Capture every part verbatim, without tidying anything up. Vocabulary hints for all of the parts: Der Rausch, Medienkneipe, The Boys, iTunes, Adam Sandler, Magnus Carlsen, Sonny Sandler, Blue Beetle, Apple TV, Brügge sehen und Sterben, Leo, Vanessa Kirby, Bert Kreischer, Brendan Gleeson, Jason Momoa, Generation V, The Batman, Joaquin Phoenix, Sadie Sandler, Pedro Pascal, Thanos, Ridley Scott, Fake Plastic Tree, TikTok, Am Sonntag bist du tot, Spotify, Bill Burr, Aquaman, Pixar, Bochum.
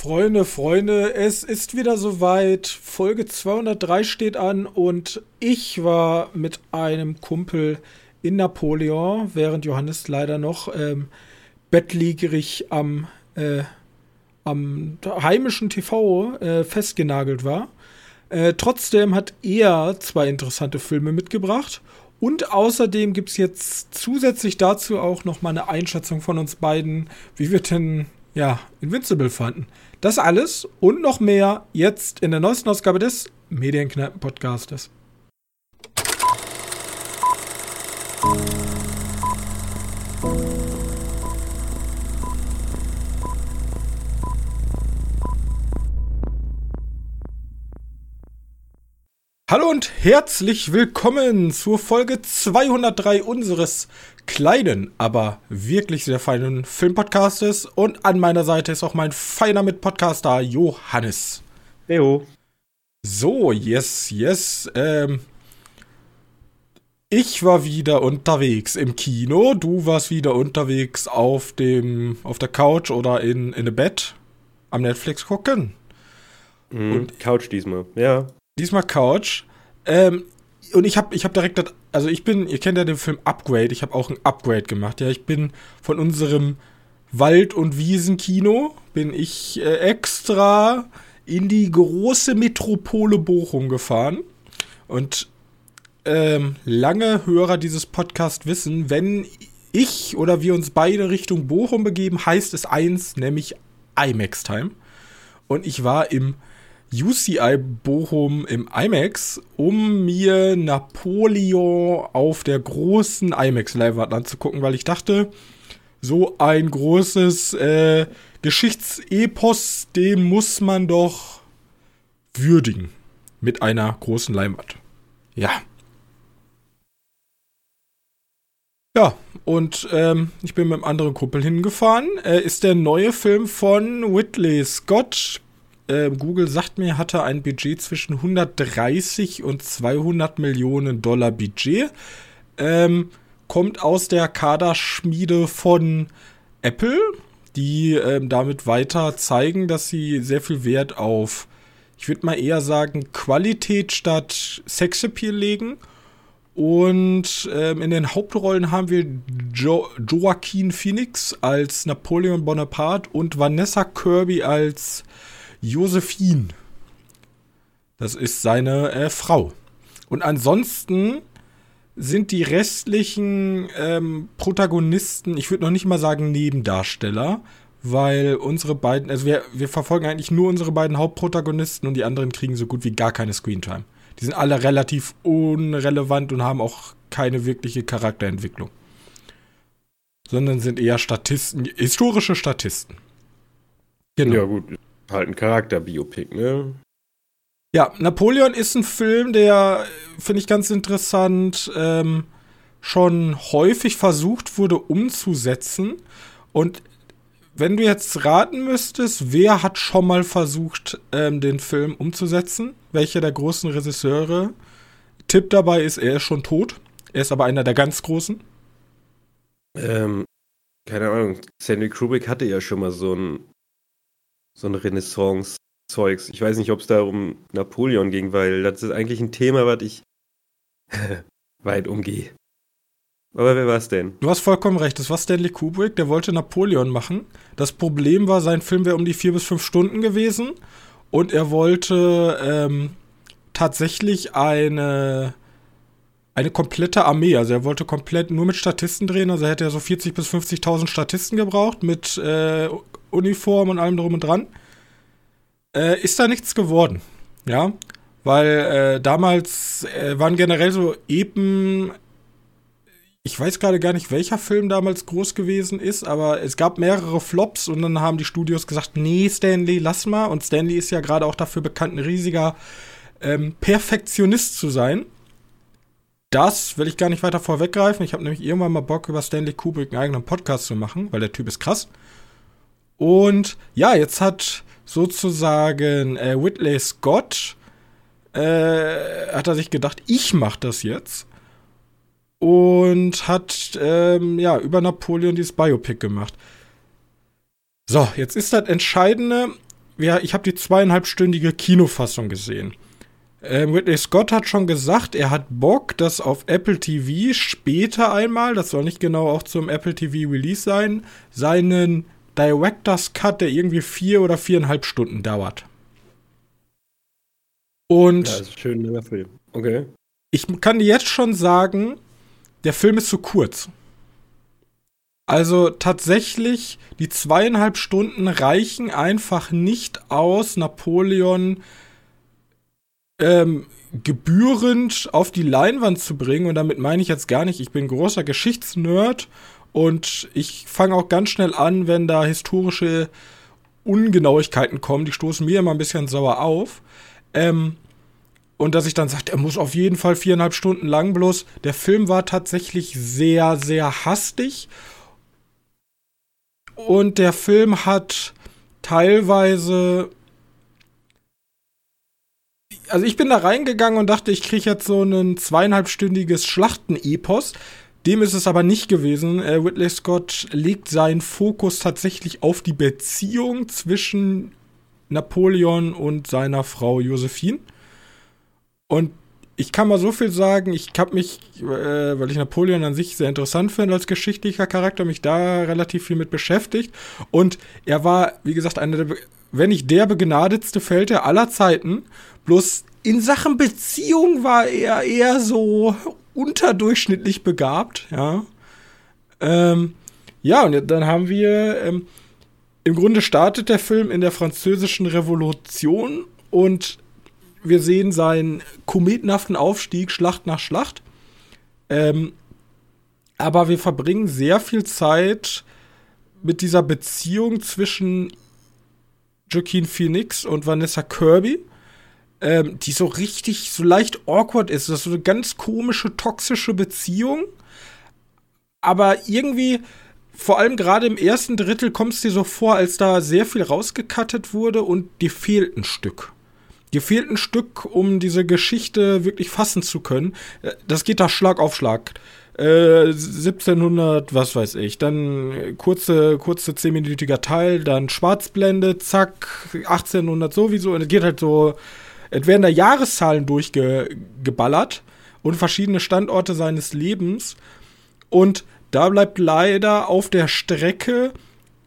Freunde, Freunde, es ist wieder soweit. Folge zweihundertdrei steht an und ich war mit einem Kumpel in Napoleon, während Johannes leider noch ähm, bettlägerig am, äh, am heimischen T V äh, festgenagelt war. Äh, trotzdem hat er zwei interessante Filme mitgebracht. Und außerdem gibt es jetzt zusätzlich dazu auch noch mal eine Einschätzung von uns beiden, wie wir denn ja, Invincible fanden. Das alles und noch mehr jetzt in der neuesten Ausgabe des Medienkneipen-Podcastes. Hallo und herzlich willkommen zur Folge zweihundertdrei unseres kleinen, aber wirklich sehr feinen Filmpodcastes. Und an meiner Seite ist auch mein feiner Mitpodcaster Johannes. Leo. So, yes, yes. Ähm, ich war wieder unterwegs im Kino. Du warst wieder unterwegs auf dem, auf der Couch oder in in einem Bett am Netflix gucken. Mhm, und Couch diesmal, ja. Diesmal Couch. Ähm, und ich habe ich hab direkt, das, also ich bin, ihr kennt ja den Film Upgrade, ich habe auch ein Upgrade gemacht. Ja, ich bin von unserem Wald- und Wiesenkino, bin ich äh, extra in die große Metropole Bochum gefahren. Und ähm, lange Hörer dieses Podcasts wissen, wenn ich oder wir uns beide Richtung Bochum begeben, heißt es eins, nämlich IMAX-Time. Und ich war im U C I Bochum im IMAX, um mir Napoleon auf der großen IMAX-Leinwand anzugucken, weil ich dachte, so ein großes äh, Geschichtsepos, dem muss man doch würdigen mit einer großen Leinwand. Ja. Ja, und ähm, ich bin mit einem anderen Kumpel hingefahren. Äh, ist der neue Film von Ridley Scott. Google sagt mir, hatte ein Budget zwischen hundertdreißig und zweihundert Millionen Dollar Budget. Ähm, kommt aus der Kaderschmiede von Apple, die ähm, damit weiter zeigen, dass sie sehr viel Wert auf, ich würde mal eher sagen, Qualität statt Sexappeal legen. Und ähm, in den Hauptrollen haben wir jo- Joaquin Phoenix als Napoleon Bonaparte und Vanessa Kirby als Josephine, das ist seine äh, Frau. Und ansonsten sind die restlichen ähm, Protagonisten, ich würde noch nicht mal sagen Nebendarsteller, weil unsere beiden, also wir, wir verfolgen eigentlich nur unsere beiden Hauptprotagonisten und die anderen kriegen so gut wie gar keine Screentime. Die sind alle relativ unrelevant und haben auch keine wirkliche Charakterentwicklung. Sondern sind eher Statisten, historische Statisten. Genau. Ja, gut. Halt ein Charakterbiopic, ne? Ja, Napoleon ist ein Film, der, finde ich ganz interessant, ähm, schon häufig versucht wurde umzusetzen. Und wenn du jetzt raten müsstest, wer hat schon mal versucht, ähm, den Film umzusetzen? Welcher der großen Regisseure? Tipp dabei ist, er ist schon tot. Er ist aber einer der ganz Großen. Ähm, keine Ahnung. Stanley Kubrick hatte ja schon mal so ein So ein Renaissance-Zeugs. Ich weiß nicht, ob es da um Napoleon ging, weil das ist eigentlich ein Thema, was ich weit umgehe. Aber wer war es denn? Du hast vollkommen recht. Das war Stanley Kubrick, der wollte Napoleon machen. Das Problem war, sein Film wäre um die vier bis fünf Stunden gewesen. Und er wollte ähm, tatsächlich eine, eine komplette Armee. Also er wollte komplett nur mit Statisten drehen. Also er hätte ja so vierzigtausend bis fünfzigtausend Statisten gebraucht mit äh, Uniform und allem drum und dran, äh, ist da nichts geworden, ja, weil äh, damals äh, waren generell so Epen, ich weiß gerade gar nicht, welcher Film damals groß gewesen ist, aber es gab mehrere Flops und dann haben die Studios gesagt, nee, Stanley, lass mal, und Stanley ist ja gerade auch dafür bekannt, ein riesiger ähm, Perfektionist zu sein. Das will ich gar nicht weiter vorweggreifen, ich habe nämlich irgendwann mal Bock, über Stanley Kubrick einen eigenen Podcast zu machen, weil der Typ ist krass. Und ja, jetzt hat sozusagen äh, Ridley Scott, äh, hat er sich gedacht, ich mach das jetzt. Und hat, ähm, ja, über Napoleon dieses Biopic gemacht. So, jetzt ist das Entscheidende, ja, ich habe die zweieinhalbstündige Kinofassung gesehen. Ähm, Ridley Scott hat schon gesagt, er hat Bock, dass auf Apple T V später einmal, das soll nicht genau auch zum Apple T V Release sein, seinen Director's Cut, der irgendwie vier oder viereinhalb Stunden dauert. Und ja, das ist schön, langer Film. Okay. Ich kann dir jetzt schon sagen, der Film ist zu kurz. Also tatsächlich, die zweieinhalb Stunden reichen einfach nicht aus, Napoleon ähm, gebührend auf die Leinwand zu bringen. Und damit meine ich jetzt gar nicht, ich bin großer Geschichtsnerd und ich fange auch ganz schnell an, wenn da historische Ungenauigkeiten kommen. Die stoßen mir immer ein bisschen sauer auf. Ähm, und dass ich dann sagte, er muss auf jeden Fall viereinhalb Stunden lang, bloß der Film war tatsächlich sehr, sehr hastig. Und der Film hat teilweise, also ich bin da reingegangen und dachte, ich kriege jetzt so ein zweieinhalbstündiges Schlachten-Epos. Dem ist es aber nicht gewesen. Äh, Ridley Scott legt seinen Fokus tatsächlich auf die Beziehung zwischen Napoleon und seiner Frau Josephine. Und ich kann mal so viel sagen, ich habe mich, äh, weil ich Napoleon an sich sehr interessant finde als geschichtlicher Charakter, mich da relativ viel mit beschäftigt. Und er war, wie gesagt, einer der, wenn nicht der begnadetste Feldherr aller Zeiten. Bloß in Sachen Beziehung war er eher so unterdurchschnittlich begabt. Ja, ähm, ja und dann haben wir... Ähm, Im Grunde startet der Film in der Französischen Revolution und wir sehen seinen kometenhaften Aufstieg Schlacht nach Schlacht. Ähm, aber wir verbringen sehr viel Zeit mit dieser Beziehung zwischen Joaquin Phoenix und Vanessa Kirby, ähm, die so richtig, so leicht awkward ist. Das ist so eine ganz komische, toxische Beziehung. Aber irgendwie... Vor allem gerade im ersten Drittel kommt es dir so vor, als da sehr viel rausgekattet wurde und dir fehlt ein Stück. Dir fehlt ein Stück, um diese Geschichte wirklich fassen zu können. Das geht da Schlag auf Schlag. Äh, siebzehnhundert, was weiß ich, dann kurze, kurze zehnminütiger Teil, dann Schwarzblende, zack, achtzehnhundert sowieso. Und es geht halt so, es werden da Jahreszahlen durchgeballert und verschiedene Standorte seines Lebens. Und da bleibt leider auf der Strecke,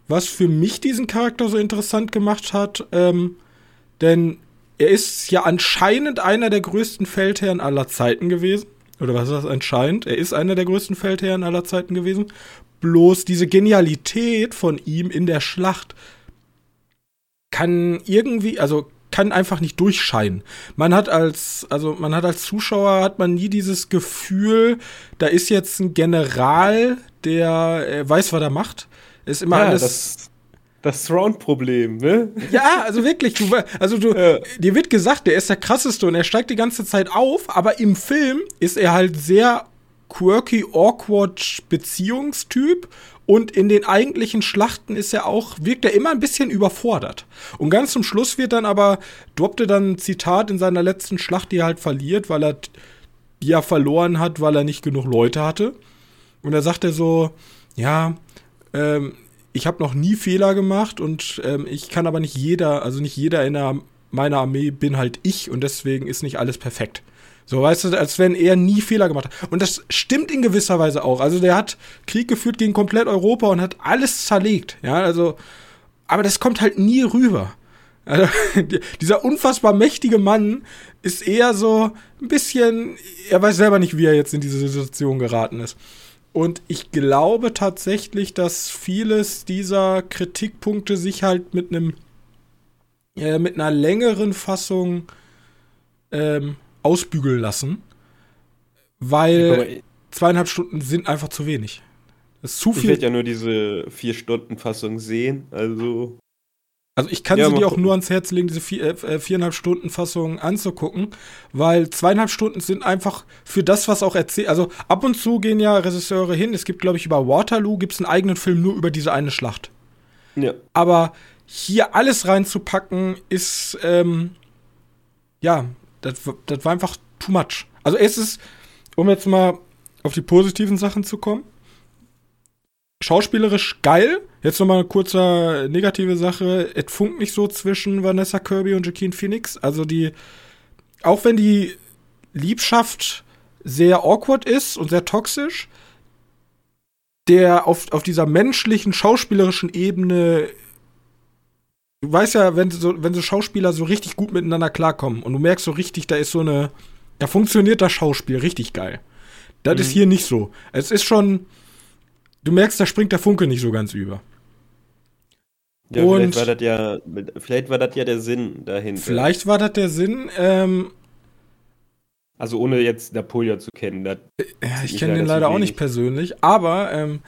was für mich diesen Charakter so interessant gemacht hat, ähm, denn er ist ja anscheinend einer der größten Feldherren aller Zeiten gewesen. Oder was ist das anscheinend? Er ist einer der größten Feldherren aller Zeiten gewesen. Bloß diese Genialität von ihm in der Schlacht kann irgendwie, also kann einfach nicht durchscheinen. Man hat als, also man hat als Zuschauer hat man nie dieses Gefühl, da ist jetzt ein General, der weiß, was er macht. Ist immer ja, alles das, das Throne-Problem, ne? Ja, also wirklich. Du, also du, ja. Dir wird gesagt, der ist der krasseste und er steigt die ganze Zeit auf, aber im Film ist er halt sehr quirky, awkward Beziehungstyp. Und in den eigentlichen Schlachten ist er auch, wirkt er immer ein bisschen überfordert. Und ganz zum Schluss wird dann aber, droppt er dann ein Zitat in seiner letzten Schlacht, die er halt verliert, weil er die ja verloren hat, weil er nicht genug Leute hatte. Und da sagt er so, ja, ähm, ich habe noch nie Fehler gemacht und ähm, ich kann aber nicht jeder, also nicht jeder in der, meiner Armee bin halt ich und deswegen ist nicht alles perfekt. So, weißt du, als wenn er nie Fehler gemacht hat. Und das stimmt in gewisser Weise auch. Also der hat Krieg geführt gegen komplett Europa und hat alles zerlegt. Ja, also, aber das kommt halt nie rüber. Also, dieser unfassbar mächtige Mann ist eher so ein bisschen, er weiß selber nicht, wie er jetzt in diese Situation geraten ist. Und ich glaube tatsächlich, dass vieles dieser Kritikpunkte sich halt mit einem, äh, mit einer längeren Fassung, ähm, ausbügeln lassen, weil zweieinhalb Stunden sind einfach zu wenig. Das ist zu viel. Ich werde ja nur diese Vier-Stunden-Fassung sehen, also... Also ich kann ja, sie dir auch gucken. Nur ans Herz legen, diese vier, äh, viereinhalb Stunden-Fassung anzugucken, weil zweieinhalb Stunden sind einfach für das, was auch erzählt... Also ab und zu gehen ja Regisseure hin, es gibt, glaube ich, über Waterloo gibt's einen eigenen Film nur über diese eine Schlacht. Ja. Aber hier alles reinzupacken ist, ähm, ja... Das, das war einfach too much. Also es ist, um jetzt mal auf die positiven Sachen zu kommen, schauspielerisch geil, Jetzt nochmal eine kurze negative Sache. Es funkt nicht so zwischen Vanessa Kirby und Joaquin Phoenix. Also die, auch wenn die Liebschaft sehr awkward ist und sehr toxisch, der auf, auf dieser menschlichen, schauspielerischen Ebene, du weißt ja, wenn so, wenn so Schauspieler so richtig gut miteinander klarkommen und du merkst so richtig, da ist so eine, da funktioniert das Schauspiel richtig geil. Das mhm. ist hier nicht so. Es ist schon, du merkst, da springt der Funke nicht so ganz über. Ja, und vielleicht war das ja, vielleicht war das ja der Sinn dahinter. Vielleicht war das der Sinn, ähm, also ohne jetzt Napoleon zu kennen. Ja, ich kenne den leider auch nicht persönlich, aber ähm,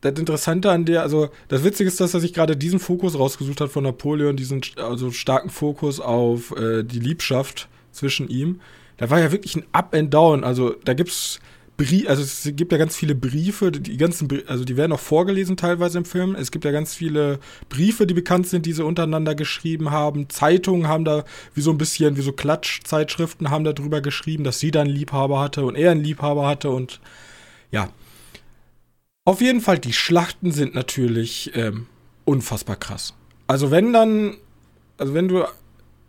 das Interessante an der, also das Witzige ist, dass er sich gerade diesen Fokus rausgesucht hat von Napoleon, diesen also starken Fokus auf äh, die Liebschaft zwischen ihm. Da war ja wirklich ein Up and Down, also da gibt's Brie- also es gibt ja ganz viele Briefe, die ganzen Brie- also die werden auch vorgelesen teilweise im Film. Es gibt ja ganz viele Briefe, die bekannt sind, die sie untereinander geschrieben haben. Zeitungen haben da wie so ein bisschen, wie so Klatschzeitschriften haben da drüber geschrieben, dass sie da einen Liebhaber hatte und er einen Liebhaber hatte und ja. Auf jeden Fall, die Schlachten sind natürlich ähm, unfassbar krass. Also wenn dann, also wenn du,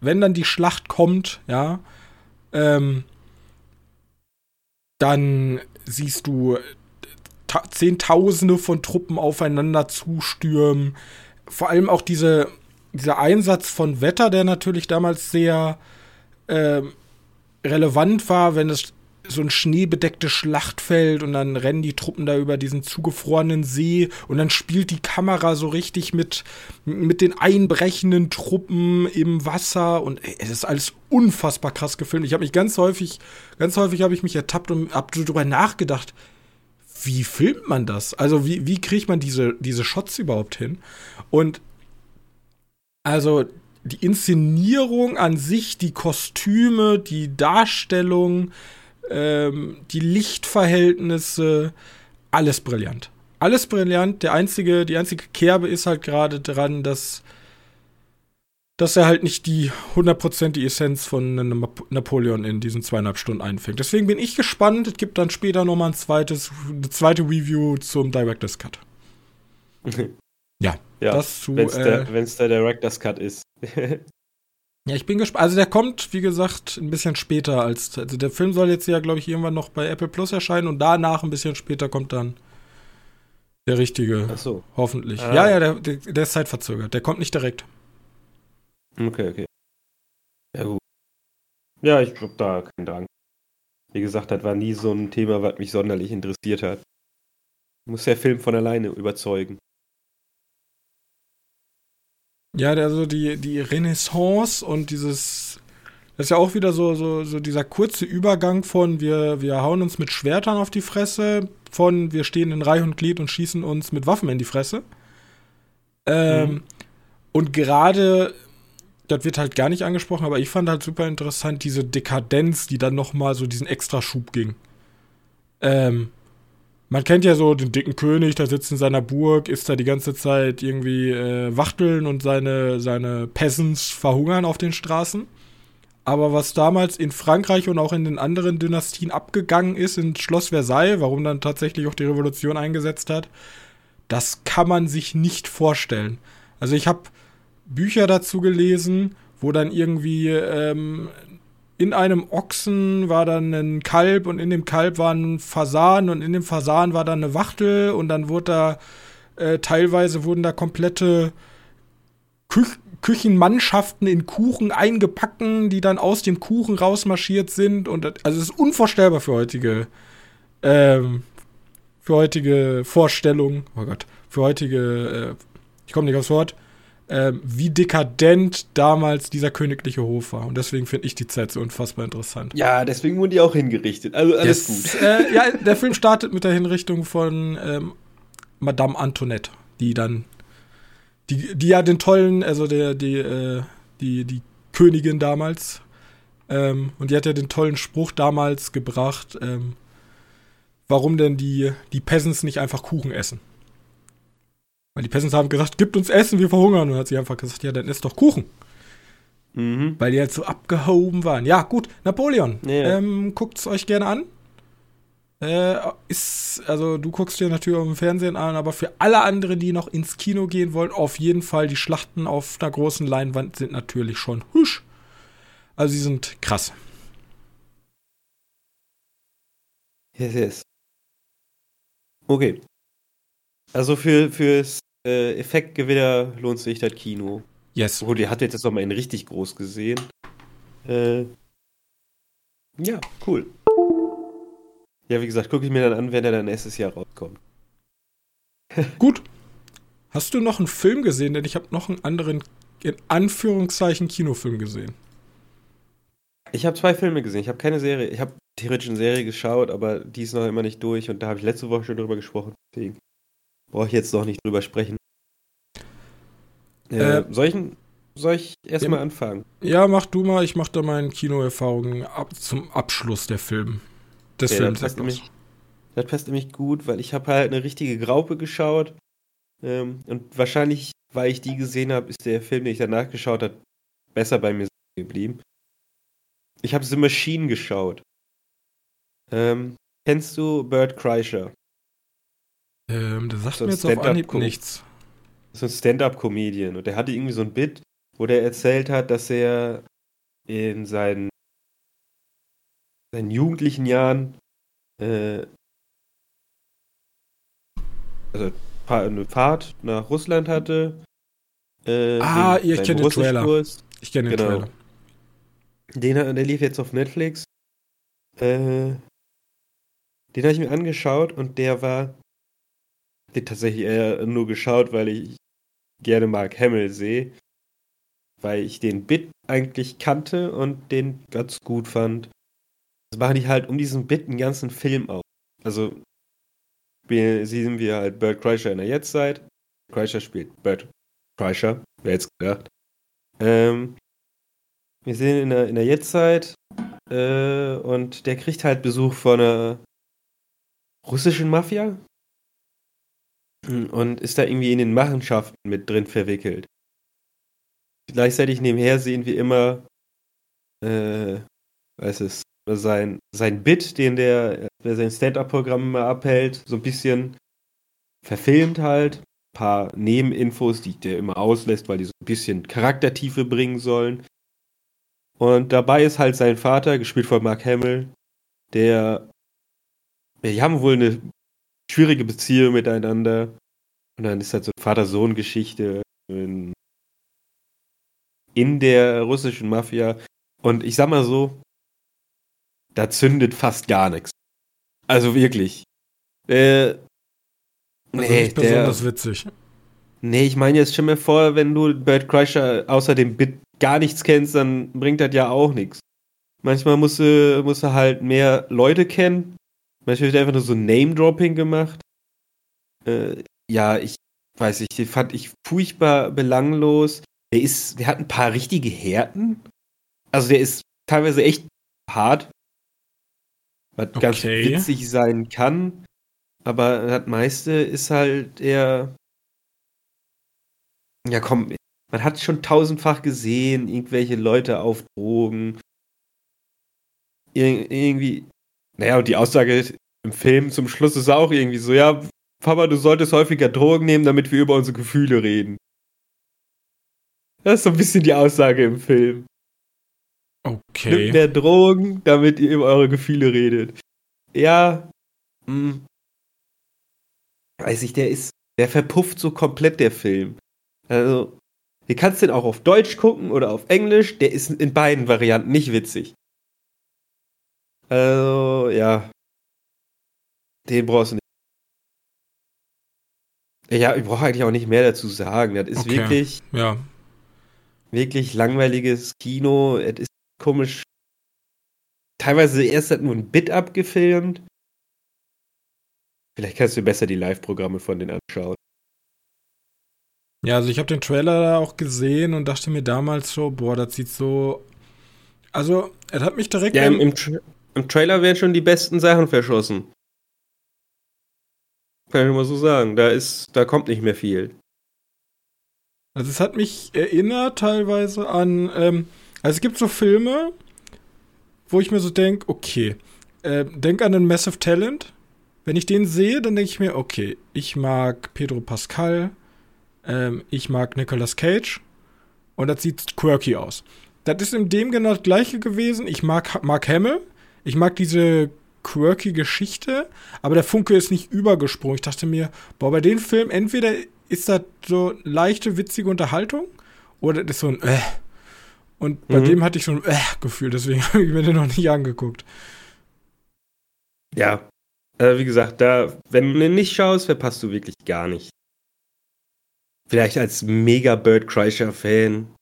wenn dann die Schlacht kommt, ja, ähm, dann siehst du ta- Zehntausende von Truppen aufeinander zustürmen. Vor allem auch diese, dieser Einsatz von Wetter, der natürlich damals sehr äh, relevant war, wenn es so ein schneebedecktes Schlachtfeld und dann rennen die Truppen da über diesen zugefrorenen See und dann spielt die Kamera so richtig mit, mit den einbrechenden Truppen im Wasser und ey, es ist alles unfassbar krass gefilmt. Ich habe mich ganz häufig, ganz häufig habe ich mich ertappt und habe darüber nachgedacht, wie filmt man das? Also wie, wie kriegt man diese, diese Shots überhaupt hin? Und also die Inszenierung an sich, die Kostüme, die Darstellung, die Lichtverhältnisse, alles brillant. Alles brillant. Der einzige, die einzige Kerbe ist halt gerade dran, dass, dass er halt nicht die hundert Prozent die Essenz von Napoleon in diesen zweieinhalb Stunden einfängt. Deswegen bin ich gespannt. Es gibt dann später nochmal ein zweites, eine zweite Review zum Director's Cut. ja, ja, das zu. Wenn es der, äh, der Director's Cut ist. Ja, ich bin gespannt. Also der kommt, wie gesagt, ein bisschen später als, also der Film soll jetzt ja, glaube ich, irgendwann noch bei Apple Plus erscheinen und danach ein bisschen später kommt dann der richtige, ach so, hoffentlich. Ah. Ja, ja, der, der, der ist zeitverzögert. Der kommt nicht direkt. Okay, okay. Ja, gut. Ja, ich glaube, da kein Dank. Wie gesagt, das war nie so ein Thema, was mich sonderlich interessiert hat. Muss der Film von alleine überzeugen. Ja, also die, die Renaissance und dieses, das ist ja auch wieder so, so, so dieser kurze Übergang von wir, wir hauen uns mit Schwertern auf die Fresse, von wir stehen in Reich und Glied und schießen uns mit Waffen in die Fresse. Ähm, mhm. Und gerade, das wird halt gar nicht angesprochen, aber ich fand halt super interessant diese Dekadenz, die dann nochmal so diesen Extraschub ging. Ähm. Man kennt ja so den dicken König, der sitzt in seiner Burg, isst da die ganze Zeit irgendwie äh, Wachteln und seine, seine Peasants verhungern auf den Straßen. Aber was damals in Frankreich und auch in den anderen Dynastien abgegangen ist, in Schloss Versailles, warum dann tatsächlich auch die Revolution eingesetzt hat, das kann man sich nicht vorstellen. Also ich habe Bücher dazu gelesen, wo dann irgendwie ähm, in einem Ochsen war dann ein Kalb und in dem Kalb war ein Fasan und in dem Fasan war dann eine Wachtel und dann wurde da, äh, teilweise wurden da komplette Küch- Küchenmannschaften in Kuchen eingepackt, die dann aus dem Kuchen rausmarschiert sind und das, also es ist unvorstellbar für heutige, ähm, für heutige Vorstellungen, oh Gott, für heutige, äh, ich komme nicht aufs Wort, wie dekadent damals dieser königliche Hof war. Und deswegen finde ich die Zeit so unfassbar interessant. Ja, deswegen wurden die auch hingerichtet. Also alles yes. gut. Äh, ja, der Film startet mit der Hinrichtung von ähm, Madame Antoinette, die dann, die, die ja den tollen, also der, die, äh, die, die Königin damals, ähm, und die hat ja den tollen Spruch damals gebracht, ähm, warum denn die, die Peasants nicht einfach Kuchen essen. Weil die Peasants haben gesagt, gibt uns Essen, wir verhungern. Und hat sie einfach gesagt, ja, dann isst doch Kuchen. Mhm. Weil die halt so abgehoben waren. Ja, gut, Napoleon. Ja. Ähm, guckt's euch gerne an. Äh, ist, also du guckst dir natürlich auch im Fernsehen an, aber für alle anderen, die noch ins Kino gehen wollen, auf jeden Fall, die Schlachten auf einer großen Leinwand sind natürlich schon husch. Also sie sind krass. Yes, yes. Okay. Also für, fürs äh, Effektgewitter lohnt sich das Kino. Yes. Oh, ihr hattet das nochmal in richtig groß gesehen. Äh, ja, cool. Ja, wie gesagt, gucke ich mir dann an, wenn er dann nächstes Jahr rauskommt. Gut. Hast du noch einen Film gesehen? Denn ich habe noch einen anderen, in Anführungszeichen, Kinofilm gesehen. Ich habe zwei Filme gesehen. Ich habe keine Serie. Ich habe theoretisch eine Serie geschaut, aber die ist noch immer nicht durch. Und da habe ich letzte Woche schon drüber gesprochen. Deswegen brauche ich jetzt noch nicht drüber sprechen. Äh, äh, soll ich, soll ich erstmal ja, anfangen? Ja, mach du mal. Ich mache da meine Kinoerfahrungen ab, zum Abschluss der Filme. Das, ja, das, passt nämlich, das passt nämlich gut, weil ich habe halt eine richtige Graupe geschaut ähm, und wahrscheinlich, weil ich die gesehen habe, ist der Film, den ich danach geschaut habe, besser bei mir geblieben. Ich habe The Machine geschaut. Ähm, kennst du Bert Kreischer? Ähm, das sagt so mir jetzt auf Anhieb nichts. So ein Stand-Up-Comedian und der hatte irgendwie so ein Bit, wo der erzählt hat, dass er in seinen seinen jugendlichen Jahren äh, also eine Fahrt nach Russland hatte. Äh, ah, den, ich kenne den Trailer. Kurs. Ich kenne den genau. Trailer. Den, der lief jetzt auf Netflix. Äh, den habe ich mir angeschaut und der war den tatsächlich eher nur geschaut, weil ich gerne Mark Hamill sehe, weil ich den Bit eigentlich kannte und den ganz gut fand. Das machen die halt um diesen Bit einen ganzen Film auf. Also spielen, sehen wir halt Bert Kreischer in der Jetztzeit. Kreischer spielt Bert Kreischer, wer hätte es gedacht. Ähm, wir sehen in der, in der Jetztzeit äh, und der kriegt halt Besuch von einer russischen Mafia und ist da irgendwie in den Machenschaften mit drin verwickelt. Gleichzeitig nebenher sehen wir immer äh, weiß es Sein, sein Bit, den der, der sein Stand-Up-Programm immer abhält, so ein bisschen verfilmt halt. Ein paar Nebeninfos, die der immer auslässt, weil die so ein bisschen Charaktertiefe bringen sollen. Und dabei ist halt sein Vater, gespielt von Mark Hamill, der, die haben wohl eine schwierige Beziehung miteinander. Und dann ist halt so eine Vater-Sohn-Geschichte in, in der russischen Mafia. Und ich sag mal so, da zündet fast gar nichts. Also wirklich. Äh, nee, also nicht besonders der, witzig. Nee, ich meine jetzt schon mal vor, wenn du Bert Kreischer außer dem Bit gar nichts kennst, dann bringt das ja auch nichts. Manchmal musst du, musst du halt mehr Leute kennen. Manchmal wird einfach nur so Name-Dropping gemacht. Äh, ja, ich weiß nicht, den fand ich furchtbar belanglos. Der ist, der hat ein paar richtige Härten. Also der ist teilweise echt hart. Was okay. ganz witzig sein kann, aber das meiste ist halt eher, ja komm, man hat schon tausendfach gesehen, irgendwelche Leute auf Drogen, Ir- irgendwie, naja, und die Aussage im Film zum Schluss ist auch irgendwie so, ja, Papa, du solltest häufiger Drogen nehmen, damit wir über unsere Gefühle reden. Das ist so ein bisschen die Aussage im Film. Okay. Nimmt mehr Drogen, damit ihr über eure Gefühle redet. Ja. Hm. Weiß ich, der ist, der verpufft so komplett, der Film. Also, ihr kannst den auch auf Deutsch gucken oder auf Englisch, der ist in beiden Varianten nicht witzig. Also, ja. Den brauchst du nicht. Ja, ich brauche eigentlich auch nicht mehr dazu sagen. Das ist okay. wirklich, ja. wirklich langweiliges Kino. Es ist komisch. Teilweise erst hat nur ein Bit abgefilmt. Vielleicht kannst du besser die Live-Programme von denen anschauen. Ja, also ich habe den Trailer da auch gesehen und dachte mir damals so, boah, das sieht so... Also, er hat mich direkt... Ja, im, im, Tra- im Trailer werden schon die besten Sachen verschossen. Kann ich mal so sagen. Da ist, da kommt nicht mehr viel. Also es hat mich erinnert teilweise an... Ähm, Also es gibt so Filme, wo ich mir so denke, okay, äh, denk an den Massive Talent. Wenn ich den sehe, dann denke ich mir, okay, ich mag Pedro Pascal, ähm, ich mag Nicolas Cage und das sieht quirky aus. Das ist in dem genau das Gleiche gewesen. Ich mag Mark Hamill, ich mag diese quirky Geschichte, aber der Funke ist nicht übergesprungen. Ich dachte mir, boah, bei dem Film entweder ist das so leichte, witzige Unterhaltung oder das ist so ein äh. Und bei mhm. dem hatte ich so ein äh Gefühl, deswegen habe ich mir den noch nicht angeguckt. Ja, also wie gesagt, da, wenn du den nicht schaust, verpasst du wirklich gar nicht. Vielleicht als mega Bert Kreischer-Fan,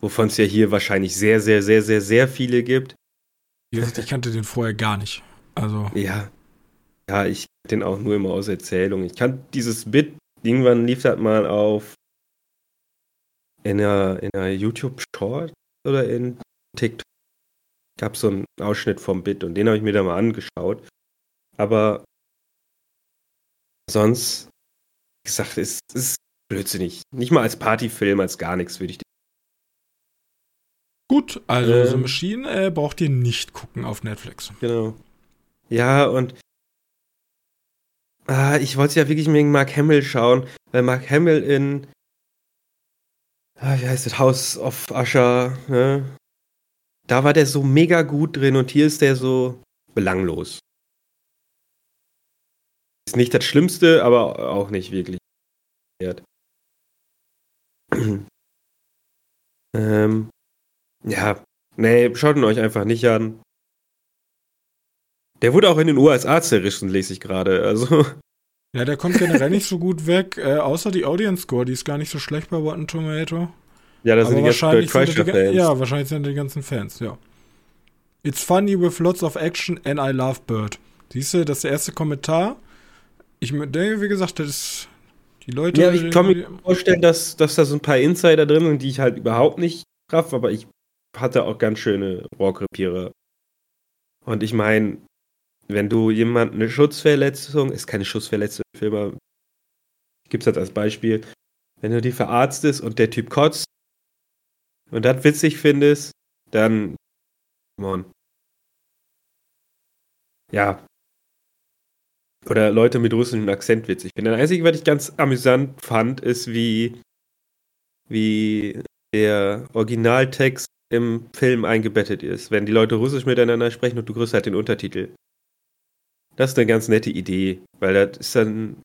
wovon es ja hier wahrscheinlich sehr, sehr, sehr, sehr, sehr viele gibt. Wie gesagt, ich kannte den vorher gar nicht. Also. Ja. Ja, ich kannte den auch nur immer aus Erzählungen. Ich kannte dieses Bit, irgendwann lief das mal auf in einer, in einer YouTube-Short oder in TikTok. Gab so einen Ausschnitt vom Bit und den habe ich mir da mal angeschaut. Aber sonst, wie gesagt, es ist, ist blödsinnig. Nicht mal als Partyfilm, als gar nichts würde ich den. Gut, also ähm, The Machine äh, braucht ihr nicht gucken auf Netflix. Genau. Ja, und ah, ich wollte ja wirklich wegen Mark Hamill schauen, weil Mark Hamill in ah, wie heißt das, House of Usher, ne? Da war der so mega gut drin und hier ist der so belanglos. Ist nicht das Schlimmste, aber auch nicht wirklich. ähm Ja, nee, schaut ihn euch einfach nicht an. Der wurde auch in den U S A zerrissen, lese ich gerade, also. Ja, der kommt generell nicht so gut weg, äh, außer die Audience-Score, die ist gar nicht so schlecht bei Rotten Tomato. Ja, das aber sind die ganzen Kreischer-Fans. Ja, wahrscheinlich sind die ganzen Fans, ja. It's funny with lots of action and I love Bird. Siehst du, das ist der erste Kommentar. Ich denke, wie gesagt, das ist die Leute... Ja, ich kann mir vorstellen, dass, dass da so ein paar Insider drin sind, die ich halt überhaupt nicht traf, aber ich hatte auch ganz schöne Rohrkrepierer. Und ich meine, wenn du jemanden eine Schussverletzung, ist keine Schussverletzung im Film, aber ich gebe es halt als Beispiel, wenn du die verarztest und der Typ kotzt und das witzig findest, dann come on. Ja. Oder Leute mit russischem Akzent witzig finden. Das Einzige, was ich ganz amüsant fand, ist, wie wie der Originaltext im Film eingebettet ist, wenn die Leute Russisch miteinander sprechen und du kriegst halt den Untertitel. Das ist eine ganz nette Idee, weil das ist dann,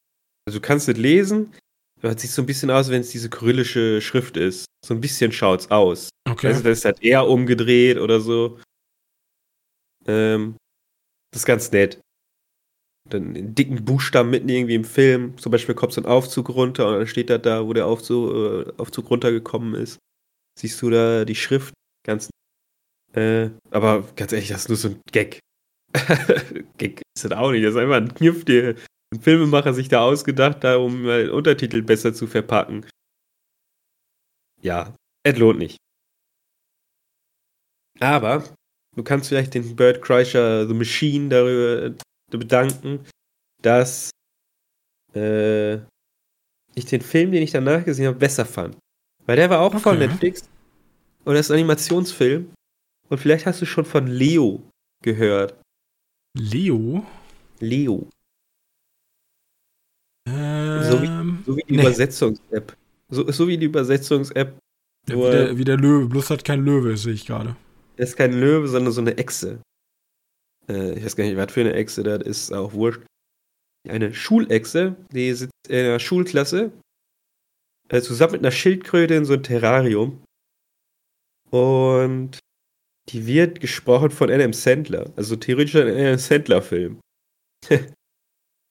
also du kannst nicht lesen, aber es sieht so ein bisschen aus, wenn es diese kyrillische Schrift ist. So ein bisschen schaut's aus. Okay. Also das ist halt eher umgedreht oder so. Ähm, das ist ganz nett. Dann in dicken Buchstaben mitten irgendwie im Film, zum Beispiel kommt so ein Aufzug runter und dann steht da da, wo der Aufzug, äh, Aufzug runtergekommen ist. Siehst du da die Schrift? Ganz, äh, aber ganz ehrlich, das ist nur so ein Gag. Gag ist das auch nicht. Das ist einfach ein Kniff, der ein Filmemacher sich da ausgedacht hat, um den Untertitel besser zu verpacken. Ja, es lohnt nicht. Aber du kannst vielleicht den Bert Kreischer The Machine darüber bedanken, dass äh, ich den Film, den ich danach gesehen habe, besser fand. Weil der war auch okay. Von Netflix. Und das ist ein Animationsfilm. Und vielleicht hast du schon von Leo gehört. Leo? Leo. Ähm, so wie, so wie die nee. Übersetzungs-App. So, so wie die Übersetzungs-App. Ja, wie, der, wie der Löwe. Bloß hat kein Löwe, sehe ich gerade. Das ist kein Löwe, sondern so eine Echse. Äh, ich weiß gar nicht, was für eine Echse das ist. Auch wurscht. Eine Schulechse, die sitzt in einer Schulklasse. Äh, zusammen mit einer Schildkröte in so einem Terrarium. Und die wird gesprochen von Adam Sandler. Also theoretisch ein Adam Sandler-Film.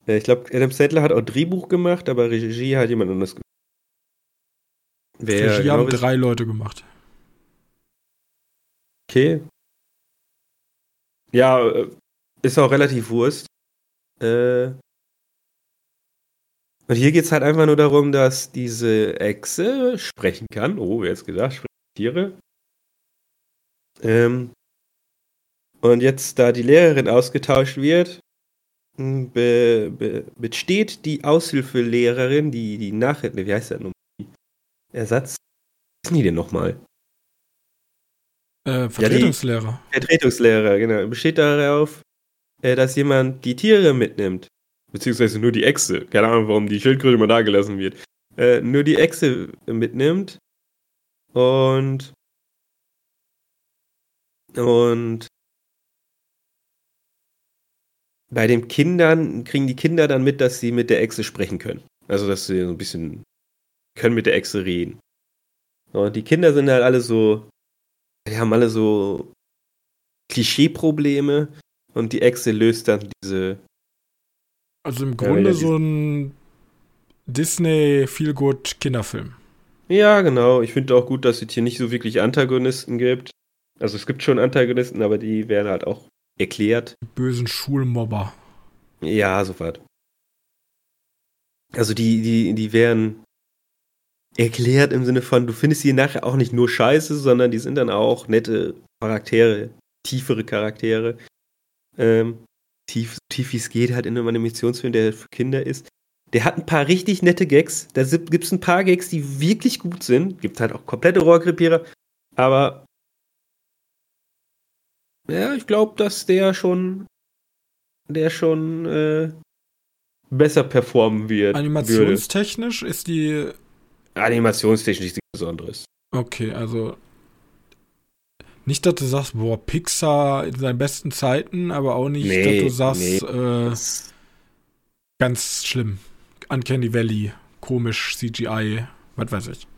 Ich glaube, Adam Sandler hat auch Drehbuch gemacht, aber Regie hat jemand anders gemacht. Wer, Regie haben drei Leute gemacht. Okay. Ja, ist auch relativ Wurst. Äh... Und hier geht's halt einfach nur darum, dass diese Echse sprechen kann. Oh, wer hat's gedacht? Sprechen Tiere. Ähm. Und jetzt, da die Lehrerin ausgetauscht wird, be, be, besteht die Aushilfelehrerin, die, die Nachhilfe, wie heißt das nun? Ersatz? Was ist die denn nochmal? Äh, Vertretungslehrer. Ja, Vertretungslehrer, genau. Besteht darauf, äh, dass jemand die Tiere mitnimmt. Beziehungsweise nur die Echse. Keine Ahnung, warum die Schildkröte mal da gelassen wird. Äh, nur die Echse mitnimmt. Und. Und. Bei den Kindern kriegen die Kinder dann mit, dass sie mit der Echse sprechen können. Also, dass sie so ein bisschen können mit der Echse reden. Und die Kinder sind halt alle so, die haben alle so Klischee-Probleme und die Echse löst dann diese... Also im Grunde äh, so ein Disney-Feel-Good-Kinderfilm. Ja, genau. Ich finde auch gut, dass es hier nicht so wirklich Antagonisten gibt. Also es gibt schon Antagonisten, aber die werden halt auch erklärt. Die bösen Schulmobber. Ja, sofort. Also die, die, die werden erklärt im Sinne von, du findest sie nachher auch nicht nur scheiße, sondern die sind dann auch nette Charaktere, tiefere Charaktere. Ähm, tief, tief wie es geht, halt in einem Animationsfilm, der für Kinder ist. Der hat ein paar richtig nette Gags. Da gibt es ein paar Gags, die wirklich gut sind. Gibt halt auch komplette Rohrkrepierer. Aber ja, ich glaube, dass der schon der schon äh, besser performen wird. Animationstechnisch würde. ist die Animationstechnisch nichts Besonderes. Okay, also nicht, dass du sagst, boah, Pixar in seinen besten Zeiten, aber auch nicht, nee, dass du sagst, nee. äh, ganz schlimm. Uncanny Valley, komisch, C G I, was weiß ich.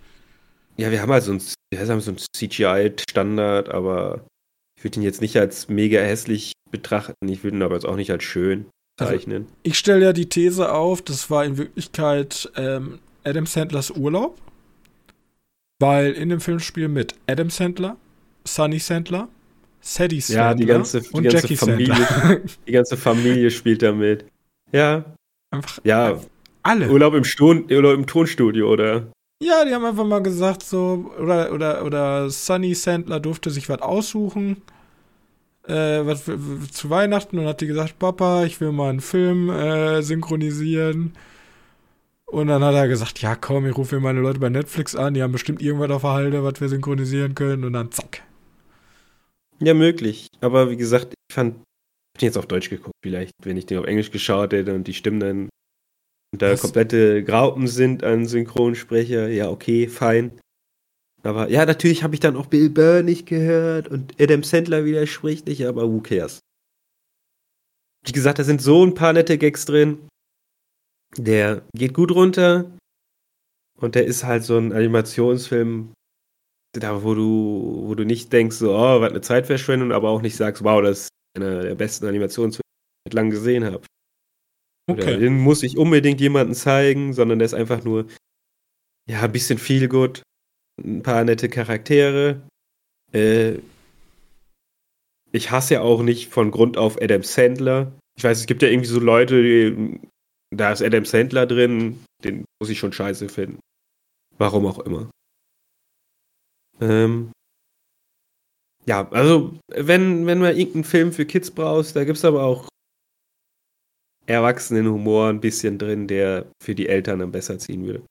Ja, wir haben halt so einen, so einen C G I-Standard, aber ich würde ihn jetzt nicht als mega hässlich betrachten, ich würde ihn aber jetzt auch nicht als schön zeichnen. Also, ich stelle ja die These auf, das war in Wirklichkeit ähm, Adam Sandlers Urlaub, weil in dem Film spielen mit Adam Sandler, Sonny Sandler, Sadie Sandler ja, die ganze, die und ganze Jackie Familie, Sandler. Die ganze Familie spielt da mit. Ja. Einfach ja. Alle. Urlaub im, Sturm, Urlaub im Tonstudio, oder? Ja, die haben einfach mal gesagt so, oder, oder, oder Sonny Sandler durfte sich was aussuchen äh, was zu Weihnachten und hat die gesagt, Papa, ich will mal einen Film äh, synchronisieren. Und dann hat er gesagt, ja komm, ich rufe mir meine Leute bei Netflix an, die haben bestimmt irgendwas auf der Halde, was wir synchronisieren können und dann zack. Ja, möglich. Aber wie gesagt, ich fand, ich hab den jetzt auf Deutsch geguckt, vielleicht, wenn ich den auf Englisch geschaut hätte und die Stimmen dann da Was? komplette Graupen sind an Synchronsprecher, ja okay, fein. Aber ja, natürlich habe ich dann auch Bill Burr nicht gehört und Adam Sandler widerspricht nicht, aber who cares. Wie gesagt, da sind so ein paar nette Gags drin. Der geht gut runter und der ist halt so ein Animationsfilm, da wo du, wo du nicht denkst, so, oh, was eine Zeitverschwendung, aber auch nicht sagst, wow, das ist einer der besten Animationsfilme, die ich lang gesehen habe. Okay. Den muss ich unbedingt jemandem zeigen, sondern der ist einfach nur, ja, ein bisschen feel good, ein paar nette Charaktere. Äh, ich hasse ja auch nicht von Grund auf Adam Sandler. Ich weiß, es gibt ja irgendwie so Leute, die da ist Adam Sandler drin, den muss ich schon scheiße finden. Warum auch immer. Ähm ja, also, wenn, wenn man irgendeinen Film für Kids brauchst, da gibt's aber auch Erwachsenenhumor ein bisschen drin, der für die Eltern dann besser ziehen würde.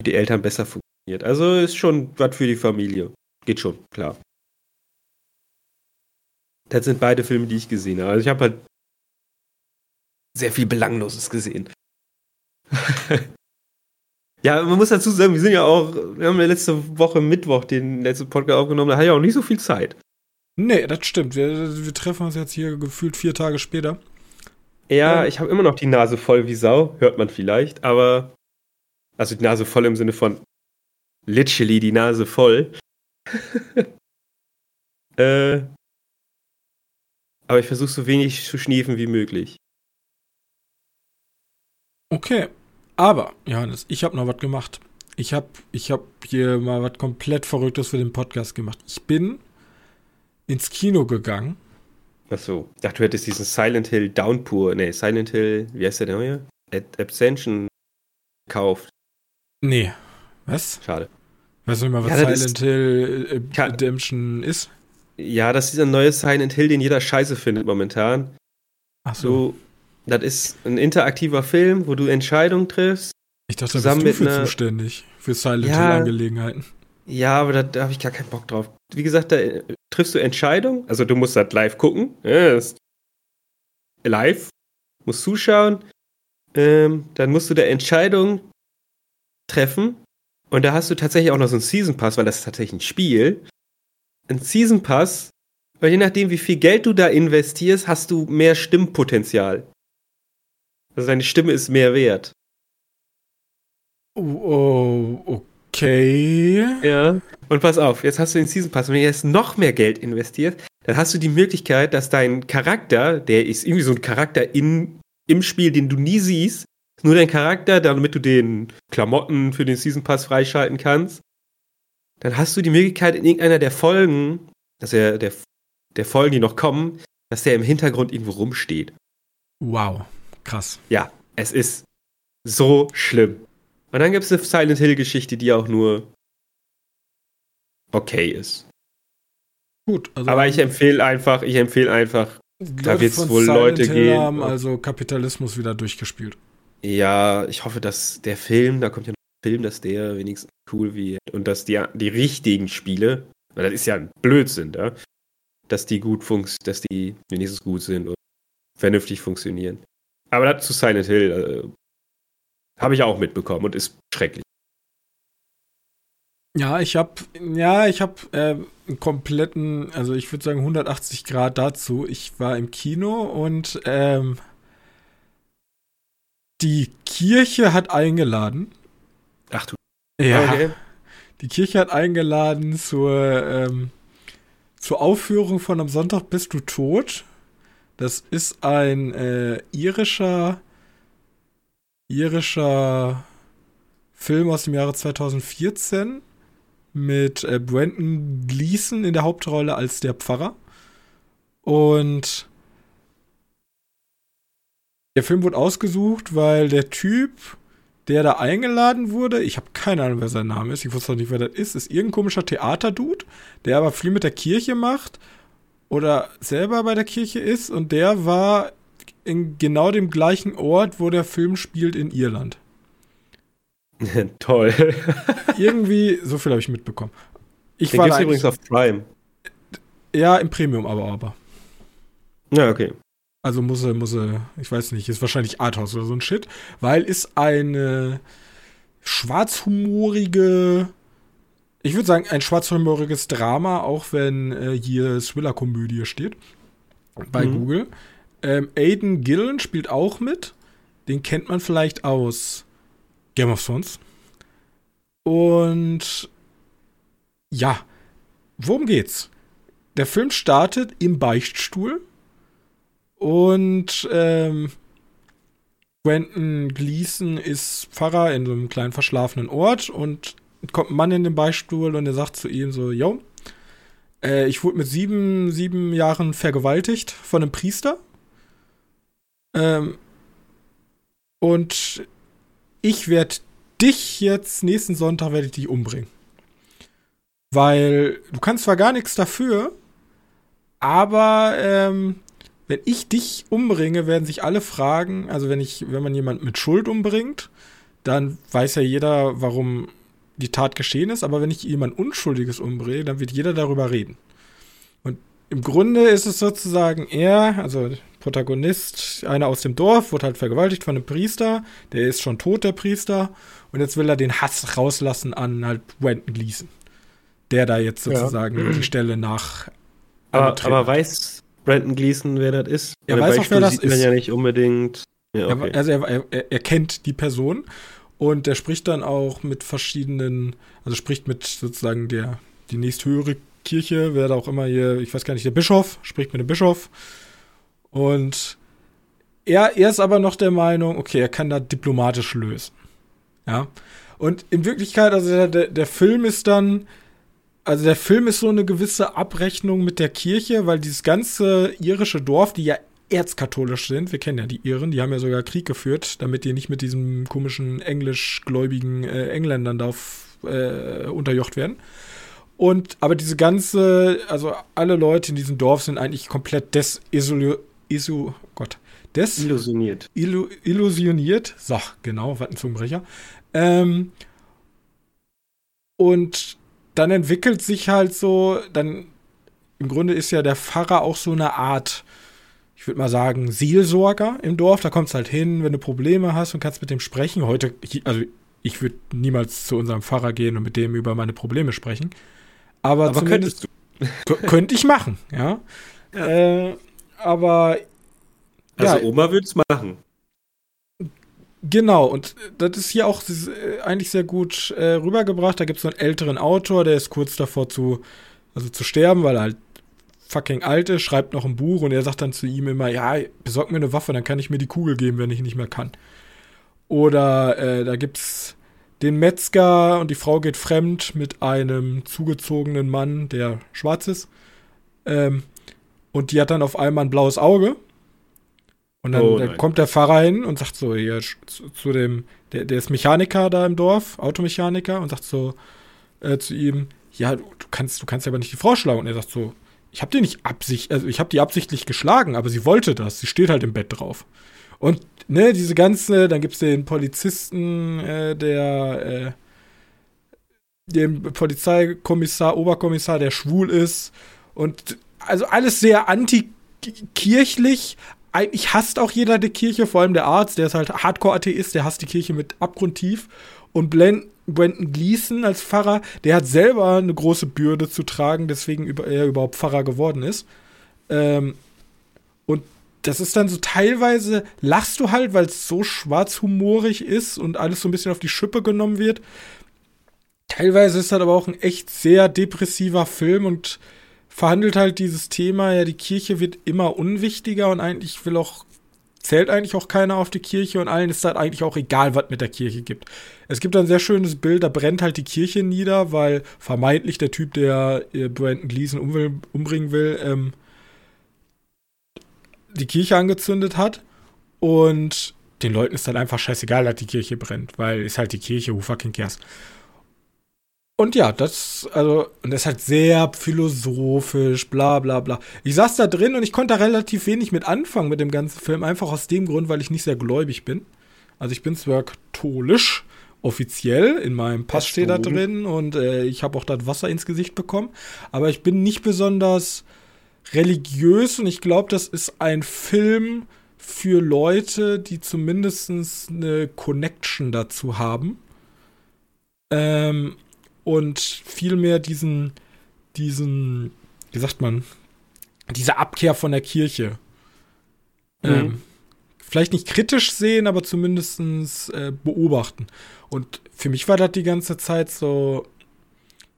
Für die Eltern besser funktioniert. Also ist schon was für die Familie. Geht schon, klar. Das sind beide Filme, die ich gesehen habe. Also ich habe halt sehr viel Belangloses gesehen. Ja, man muss dazu sagen, wir sind ja auch, wir haben ja letzte Woche Mittwoch den letzten Podcast aufgenommen, da hatte ich auch nicht so viel Zeit. Nee, das stimmt. Wir, wir treffen uns jetzt hier gefühlt vier Tage später. Ja, ähm. ich habe immer noch die Nase voll wie Sau, hört man vielleicht, aber also die Nase voll im Sinne von literally die Nase voll. äh, aber ich versuche so wenig zu schniefen wie möglich. Okay, aber, Johannes, ich habe noch was gemacht. Ich habe ich hab hier mal was komplett Verrücktes für den Podcast gemacht. Ich bin ins Kino gegangen. Ach so, ich dachte, du hättest diesen Silent Hill Downpour, nee, Silent Hill, wie heißt der denn hier? Ascension gekauft. Nee, was? Schade. Weißt du nicht mal, was ja, Silent ist, Hill Redemption ist? Ja, das ist ein neues Silent Hill, den jeder scheiße findet momentan. Ach so. Du, das ist ein interaktiver Film, wo du Entscheidungen triffst. Ich dachte, da bist du für einer... zuständig, für Silent Hill-Angelegenheiten. Ja, aber da, da habe ich gar keinen Bock drauf. Wie gesagt, da äh, triffst du Entscheidungen. Also du musst das live gucken. Ja, das ist live. Musst zuschauen. Ähm, dann musst du da Entscheidungen treffen. Und da hast du tatsächlich auch noch so einen Season Pass, weil das ist tatsächlich ein Spiel. Ein Season Pass, weil je nachdem, wie viel Geld du da investierst, hast du mehr Stimmpotenzial. Also deine Stimme ist mehr wert. Oh, okay. Okay. Ja. Und pass auf, jetzt hast du den Season Pass. Und wenn du jetzt noch mehr Geld investierst, dann hast du die Möglichkeit, dass dein Charakter, der ist irgendwie so ein Charakter in, im Spiel, den du nie siehst, nur dein Charakter, damit du den Klamotten für den Season Pass freischalten kannst, dann hast du die Möglichkeit, in irgendeiner der Folgen, dass er der, der Folgen, die noch kommen, dass der im Hintergrund irgendwo rumsteht. Wow, krass. Ja, es ist so schlimm. Und dann gibt es eine Silent Hill-Geschichte, die auch nur okay ist. Gut. Also aber ich empfehle einfach, ich empfehle einfach, Griff da wird es wohl Silent Leute Hill gehen. Haben also Kapitalismus wieder durchgespielt. Ja, ich hoffe, dass der Film, da kommt ja noch ein Film, dass der wenigstens cool wird und dass die, die richtigen Spiele, weil das ist ja ein Blödsinn, ja, dass die gut funktionieren, dass die wenigstens gut sind und vernünftig funktionieren. Aber das zu Silent Hill, also, habe ich auch mitbekommen und ist schrecklich. Ja, ich habe ja, ich habe äh, einen kompletten, also ich würde sagen hundertachtzig Grad dazu. Ich war im Kino und ähm, die Kirche hat eingeladen. Ach du. Ja. Okay. Die Kirche hat eingeladen zur ähm, zur Aufführung von Am Sonntag bist du tot. Das ist ein äh, irischer irischer Film aus dem Jahre zweitausendvierzehn mit äh, Brendan Gleeson in der Hauptrolle als der Pfarrer. Und der Film wurde ausgesucht, weil der Typ, der da eingeladen wurde, ich habe keine Ahnung, wer sein Name ist, ich wusste auch nicht, wer das ist, ist irgendein komischer Theaterdude, der aber viel mit der Kirche macht oder selber bei der Kirche ist, und der war in genau dem gleichen Ort, wo der Film spielt, in Irland. Toll. Irgendwie, so viel habe ich mitbekommen. Ich Den war gibt's übrigens auf Prime. Ja, im Premium aber, aber. Ja, okay. Also muss er, muss er, ich weiß nicht, ist wahrscheinlich Arthouse oder so ein Shit, weil ist eine schwarzhumorige, ich würde sagen, ein schwarzhumoriges Drama, auch wenn äh, hier Thriller-Komödie steht, bei mhm. Google. Ähm, Aiden Gillen spielt auch mit. Den kennt man vielleicht aus Game of Thrones. Und ja, worum geht's? Der Film startet im Beichtstuhl und ähm, Brendan Gleeson ist Pfarrer in so einem kleinen verschlafenen Ort und kommt ein Mann in den Beichtstuhl und er sagt zu ihm so, yo, äh, ich wurde mit sieben, sieben Jahren vergewaltigt von einem Priester. Ähm, und ich werde dich jetzt, nächsten Sonntag werde ich dich umbringen. Weil du kannst zwar gar nichts dafür, aber ähm, wenn ich dich umbringe, werden sich alle fragen, also wenn ich, wenn man jemanden mit Schuld umbringt, dann weiß ja jeder, warum die Tat geschehen ist, aber wenn ich jemand Unschuldiges umbringe, dann wird jeder darüber reden. Und im Grunde ist es sozusagen er, also Protagonist, einer aus dem Dorf, wurde halt vergewaltigt von einem Priester, der ist schon tot, der Priester, und jetzt will er den Hass rauslassen an halt Brendan Gleeson, der da jetzt sozusagen ja. die Stelle nach... Aber, aber weiß Brendan Gleeson, wer das ist? Er weiß auch, wer das ist. Ja nicht unbedingt... Ja, okay. er, also er, er, er kennt die Person und der spricht dann auch mit verschiedenen, also spricht mit sozusagen der, die nächsthöhere Kirche, wer da auch immer hier, ich weiß gar nicht, der Bischof, spricht mit dem Bischof. Und er, er ist aber noch der Meinung, okay, er kann da diplomatisch lösen. Ja. Und in Wirklichkeit, also der, der Film ist dann, also der Film ist so eine gewisse Abrechnung mit der Kirche, weil dieses ganze irische Dorf, die ja erzkatholisch sind, wir kennen ja die Iren, die haben ja sogar Krieg geführt, damit die nicht mit diesen komischen englischgläubigen äh, Engländern da auf, äh, unterjocht werden. Und, aber diese ganze, also alle Leute in diesem Dorf sind eigentlich komplett desisolu, iso, Gott, des, illusioniert. Illu, illusioniert. So, genau, was ein Zungenbrecher. Ähm, und dann entwickelt sich halt so, dann im Grunde ist ja der Pfarrer auch so eine Art, ich würde mal sagen, Seelsorger im Dorf. Da kommst du halt hin, wenn du Probleme hast und kannst mit dem sprechen. Heute, also ich würde niemals zu unserem Pfarrer gehen und mit dem über meine Probleme sprechen. Aber, aber zumindest könnte ich machen, ja. ja. Äh, aber also ja, Oma würde es machen. Genau, und das ist hier auch eigentlich sehr gut äh, rübergebracht. Da gibt es so einen älteren Autor, der ist kurz davor zu, also zu sterben, weil er halt fucking alt ist, schreibt noch ein Buch und er sagt dann zu ihm immer, ja, besorg mir eine Waffe, dann kann ich mir die Kugel geben, wenn ich nicht mehr kann. Oder äh, da gibt's den Metzger und die Frau geht fremd mit einem zugezogenen Mann, der schwarz ist. Ähm, und die hat dann auf einmal ein blaues Auge. Und dann, oh, dann kommt der Pfarrer hin und sagt so, hier, zu, zu dem, der, der ist Mechaniker da im Dorf, Automechaniker, und sagt so äh, zu ihm, ja, du kannst, du kannst ja aber nicht die Frau schlagen. Und er sagt so, ich hab die nicht absicht, also ich hab die absichtlich geschlagen, aber sie wollte das, sie steht halt im Bett drauf. Und, ne, diese ganze, dann gibt's den Polizisten, äh, der, äh, dem Polizeikommissar, Oberkommissar, der schwul ist. Und, also alles sehr antikirchlich. Eigentlich hasst auch jeder die Kirche, vor allem der Arzt, der ist halt Hardcore-Atheist, der hasst die Kirche mit abgrundtief. Und Brendan Gleeson als Pfarrer, der hat selber eine große Bürde zu tragen, deswegen er überhaupt Pfarrer geworden ist. Ähm, und das ist dann so, teilweise lachst du halt, weil es so schwarzhumorig ist und alles so ein bisschen auf die Schippe genommen wird. Teilweise ist das aber auch ein echt sehr depressiver Film und verhandelt halt dieses Thema, ja, die Kirche wird immer unwichtiger und eigentlich will auch, zählt eigentlich auch keiner auf die Kirche und allen ist halt eigentlich auch egal, was mit der Kirche gibt. Es gibt ein sehr schönes Bild, da brennt halt die Kirche nieder, weil vermeintlich der Typ, der äh, Brendan Gleeson um will, umbringen will, ähm, die Kirche angezündet hat und den Leuten ist dann halt einfach scheißegal, dass die Kirche brennt, weil ist halt die Kirche, who fucking cares. Und ja, das, also, und das ist halt sehr philosophisch, bla, bla, bla. Ich saß da drin und ich konnte da relativ wenig mit anfangen mit dem ganzen Film, einfach aus dem Grund, weil ich nicht sehr gläubig bin. Also ich bin zwar katholisch, offiziell, in meinem Pass steht da drin und äh, ich habe auch das Wasser ins Gesicht bekommen, aber ich bin nicht besonders religiös und ich glaube, das ist ein Film für Leute, die zumindest eine Connection dazu haben. Ähm, Und vielmehr diesen, diesen, wie sagt man, diese Abkehr von der Kirche. Mhm. Ähm, vielleicht nicht kritisch sehen, aber zumindest äh, beobachten. Und für mich war das die ganze Zeit so,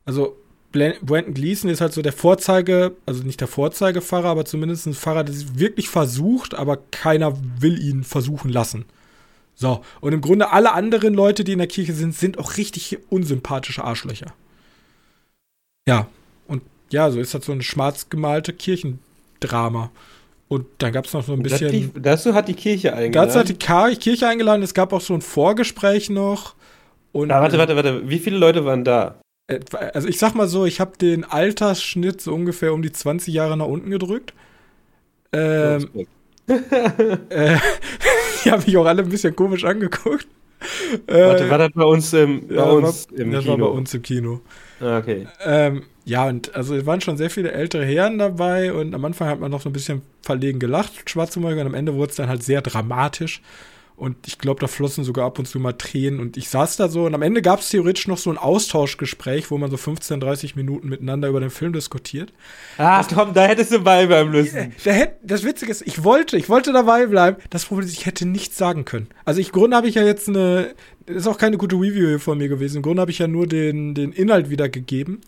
also Brendan Gleeson ist halt so der Vorzeige, also nicht der Vorzeigepfarrer, aber zumindest ein Pfarrer, der es wirklich versucht, aber keiner will ihn versuchen lassen. So, und im Grunde alle anderen Leute, die in der Kirche sind, sind auch richtig unsympathische Arschlöcher. Ja, und ja, so ist das so ein schwarz gemalte Kirchendrama. Und dann gab es noch so ein bisschen... Die, dazu hat die Kirche eingeladen. Dazu hat die K- Kirche eingeladen, es gab auch so ein Vorgespräch noch. Und, Na, warte, warte, warte, wie viele Leute waren da? Also ich sag mal so, ich habe den Altersschnitt so ungefähr um die zwanzig Jahre nach unten gedrückt. Ähm... Ja, äh, die haben mich auch alle ein bisschen komisch angeguckt. Warte, war das bei uns im, bei ja, uns war, im das Kino? Das war bei uns im Kino. Ah, okay. Ähm, ja, und also es waren schon sehr viele ältere Herren dabei und am Anfang hat man noch so ein bisschen verlegen gelacht, schwarzhumorig, und am Ende wurde es dann halt sehr dramatisch und ich glaube, da flossen sogar ab und zu mal Tränen und ich saß da so und am Ende gab es theoretisch noch so ein Austauschgespräch, wo man so fünfzehn, dreißig Minuten miteinander über den Film diskutiert. Ach das, komm, da hättest du beibleiben müssen. Da, da, das Witzige ist, ich wollte, ich wollte dabei bleiben, das Problem ist, ich hätte nichts sagen können. Also ich, im Grunde habe ich ja jetzt eine, das ist auch keine gute Review von mir gewesen, im Grunde habe ich ja nur den, den Inhalt wiedergegeben.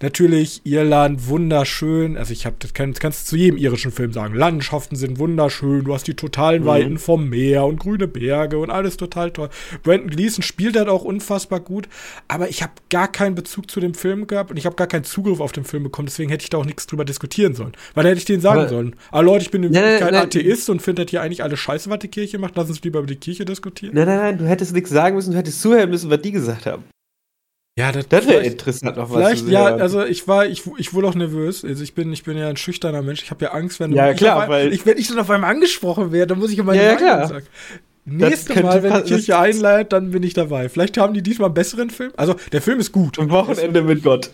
Natürlich, Irland, wunderschön. Also ich habe, das kann, kannst du zu jedem irischen Film sagen. Landschaften sind wunderschön, du hast die totalen Weiten mhm. vom Meer und grüne Berge und alles total toll. Brendan Gleeson spielt halt auch unfassbar gut, aber ich habe gar keinen Bezug zu dem Film gehabt und ich habe gar keinen Zugriff auf den Film bekommen, deswegen hätte ich da auch nichts drüber diskutieren sollen. Weil da hätte ich denen sagen aber, sollen, ah Leute, ich bin in Wirklichkeit Atheist und finde das hier eigentlich alles scheiße, was die Kirche macht, lass uns lieber über die Kirche diskutieren. Nein, nein, nein, du hättest nichts sagen müssen, du hättest zuhören müssen, was die gesagt haben. Ja, das, das wäre interessant noch was vielleicht, zu sehen. Ja, also ich war, ich, ich wurde auch nervös. Also ich bin, ich bin ja ein schüchterner Mensch. Ich habe ja Angst, wenn du ja, klar, ich, weil ich, wenn ich dann auf einmal angesprochen werde, dann muss ich immer ja, ja, klar. sagen. Nächstes Mal, wenn die Kirche einleitet, dann bin ich dabei. Vielleicht haben die diesmal einen besseren Film. Also, der Film ist gut. Und Wochenende mit Gott.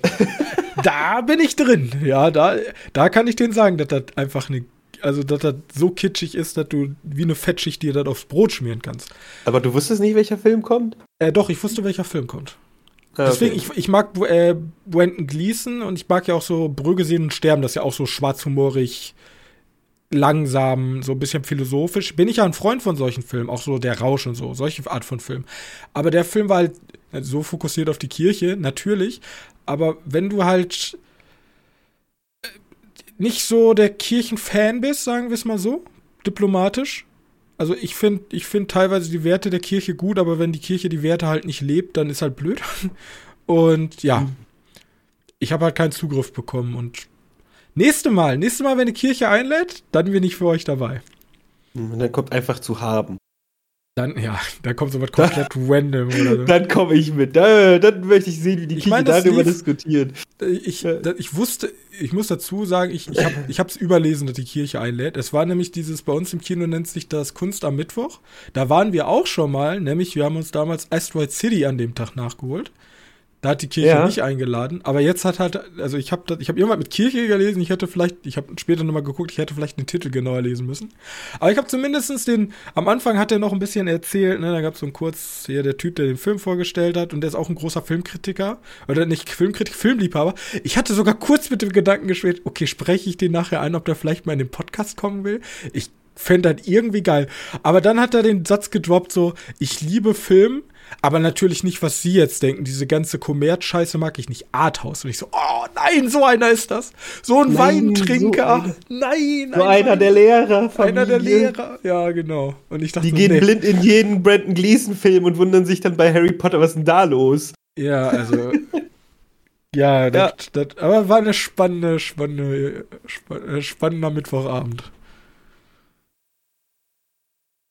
Da bin ich drin. Ja, da, da kann ich denen sagen, dass das einfach eine, also, dass das so kitschig ist, dass du wie eine Fettschicht dir das aufs Brot schmieren kannst. Aber du wusstest nicht, welcher Film kommt? Äh, doch, ich wusste, welcher Film kommt. Ah, okay. Deswegen, ich, ich mag äh, Brendan Gleeson und ich mag ja auch so Brügge sehen und Sterben, das ist ja auch so schwarzhumorig, langsam, so ein bisschen philosophisch. Bin ich ja ein Freund von solchen Filmen, auch so der Rausch und so, solche Art von Filmen. Aber der Film war halt so fokussiert auf die Kirche, natürlich, aber wenn du halt nicht so der Kirchenfan bist, sagen wir es mal so, diplomatisch. Also ich finde ich find teilweise die Werte der Kirche gut, aber wenn die Kirche die Werte halt nicht lebt, dann ist halt blöd. Und ja, ich habe halt keinen Zugriff bekommen. Und nächstes Mal, nächstes Mal, wenn die Kirche einlädt, dann bin ich für euch dabei. Und dann kommt einfach zu haben. Dann, ja, dann kommt sowas komplett da, random. Oder so. Dann komme ich mit. Dann, dann möchte ich sehen, wie die ich Kirche mein, darüber lief, diskutiert. Ich, das, ich wusste, ich muss dazu sagen, ich, ich habe ich hab's überlesen, dass die Kirche einlädt. Es war nämlich dieses, bei uns im Kino nennt sich das Kunst am Mittwoch. Da waren wir auch schon mal, nämlich wir haben uns damals Asteroid City an dem Tag nachgeholt. Da hat die Kirche ja. nicht eingeladen. Aber jetzt hat halt, also ich habe ich hab irgendwas mit Kirche gelesen. Ich hätte vielleicht, ich habe später nochmal geguckt, ich hätte vielleicht den Titel genauer lesen müssen. Aber ich habe zumindest den, am Anfang hat er noch ein bisschen erzählt, ne, da gab es so einen kurz, hier der Typ, der den Film vorgestellt hat und der ist auch ein großer Filmkritiker. Oder nicht Filmkritiker, Filmliebhaber. Ich hatte sogar kurz mit dem Gedanken gespielt, okay, spreche ich den nachher ein, ob der vielleicht mal in den Podcast kommen will? Ich fände das irgendwie geil. Aber dann hat er den Satz gedroppt, so, ich liebe Film, aber natürlich nicht, was sie jetzt denken. Diese ganze Kommerz-Scheiße mag ich nicht. Arthouse. Und ich so, oh nein, so einer ist das. So ein nein, Weintrinker. So nein, nein. So einer nein. der Lehrer. Familie. Einer der Lehrer. Ja, genau. Und ich dachte, die gehen nee. blind in jeden Brendan Gleeson-Film und wundern sich dann bei Harry Potter, was ist denn da los? Ja, also. ja, das, ja. Das, aber war eine spannende, spannende, spannender Mittwochabend.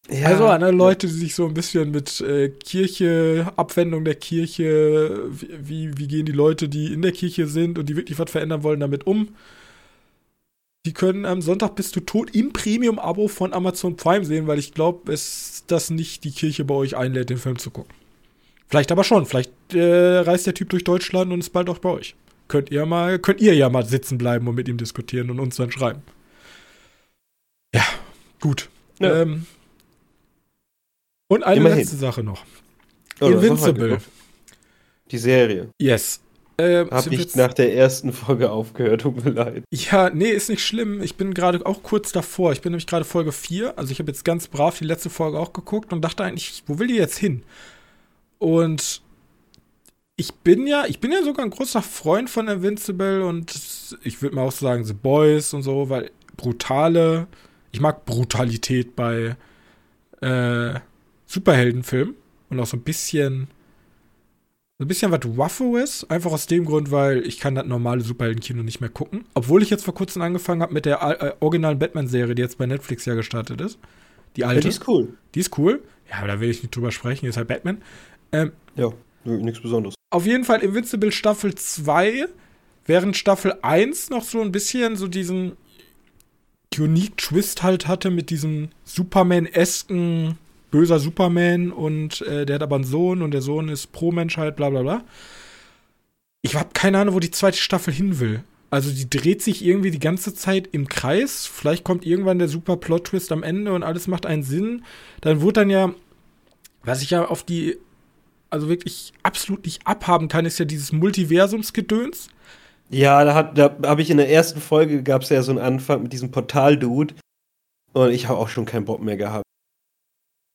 Ja, also an Leute, die sich so ein bisschen mit äh, Kirche, Abwendung der Kirche, wie, wie gehen die Leute, die in der Kirche sind und die wirklich was verändern wollen, damit um. Die können am Sonntag bist du tot im Premium-Abo von Amazon Prime sehen, weil ich glaube, es das nicht die Kirche bei euch einlädt, den Film zu gucken. Vielleicht aber schon, vielleicht äh, reist der Typ durch Deutschland und ist bald auch bei euch. Könnt ihr mal, könnt ihr ja mal sitzen bleiben und mit ihm diskutieren und uns dann schreiben. Ja, gut. Ja. Ähm, Und eine Immerhin. letzte Sache noch. Oh, Invincible. Die Serie. Yes. Ähm, Hab ich nach der ersten Folge aufgehört, tut mir leid. Ja, nee, ist nicht schlimm. Ich bin gerade auch kurz davor. Ich bin nämlich gerade Folge vier. Also ich habe jetzt ganz brav die letzte Folge auch geguckt und dachte eigentlich, wo will die jetzt hin? Und ich bin ja, ich bin ja sogar ein großer Freund von Invincible und ich würde mal auch sagen The Boys und so, weil brutale, ich mag Brutalität bei äh, Superheldenfilm und auch so ein bisschen so ein bisschen was Rougheres, einfach aus dem Grund, weil ich kann das normale Superheldenkino nicht mehr gucken, obwohl ich jetzt vor kurzem angefangen habe mit der äh, originalen Batman-Serie, die jetzt bei Netflix ja gestartet ist. Die alte. Ja, die ist cool. Die ist cool. Ja, aber da will ich nicht drüber sprechen, ist halt Batman. Ähm, ja, nichts Besonderes. Auf jeden Fall Invincible Staffel zwei, während Staffel eins noch so ein bisschen so diesen unique Twist halt hatte mit diesem Superman-esken böser Superman und äh, der hat aber einen Sohn und der Sohn ist pro Menschheit, bla bla bla. Ich habe keine Ahnung, wo die zweite Staffel hin will. Also die dreht sich irgendwie die ganze Zeit im Kreis. Vielleicht kommt irgendwann der super Plot-Twist am Ende und alles macht einen Sinn. Dann wurde dann ja, was ich ja auf die, also wirklich absolut nicht abhaben kann, ist ja dieses Multiversumsgedöns. Ja, da, hat, da habe ich in der ersten Folge, gab es ja so einen Anfang mit diesem Portal-Dude und ich habe auch schon keinen Bock mehr gehabt.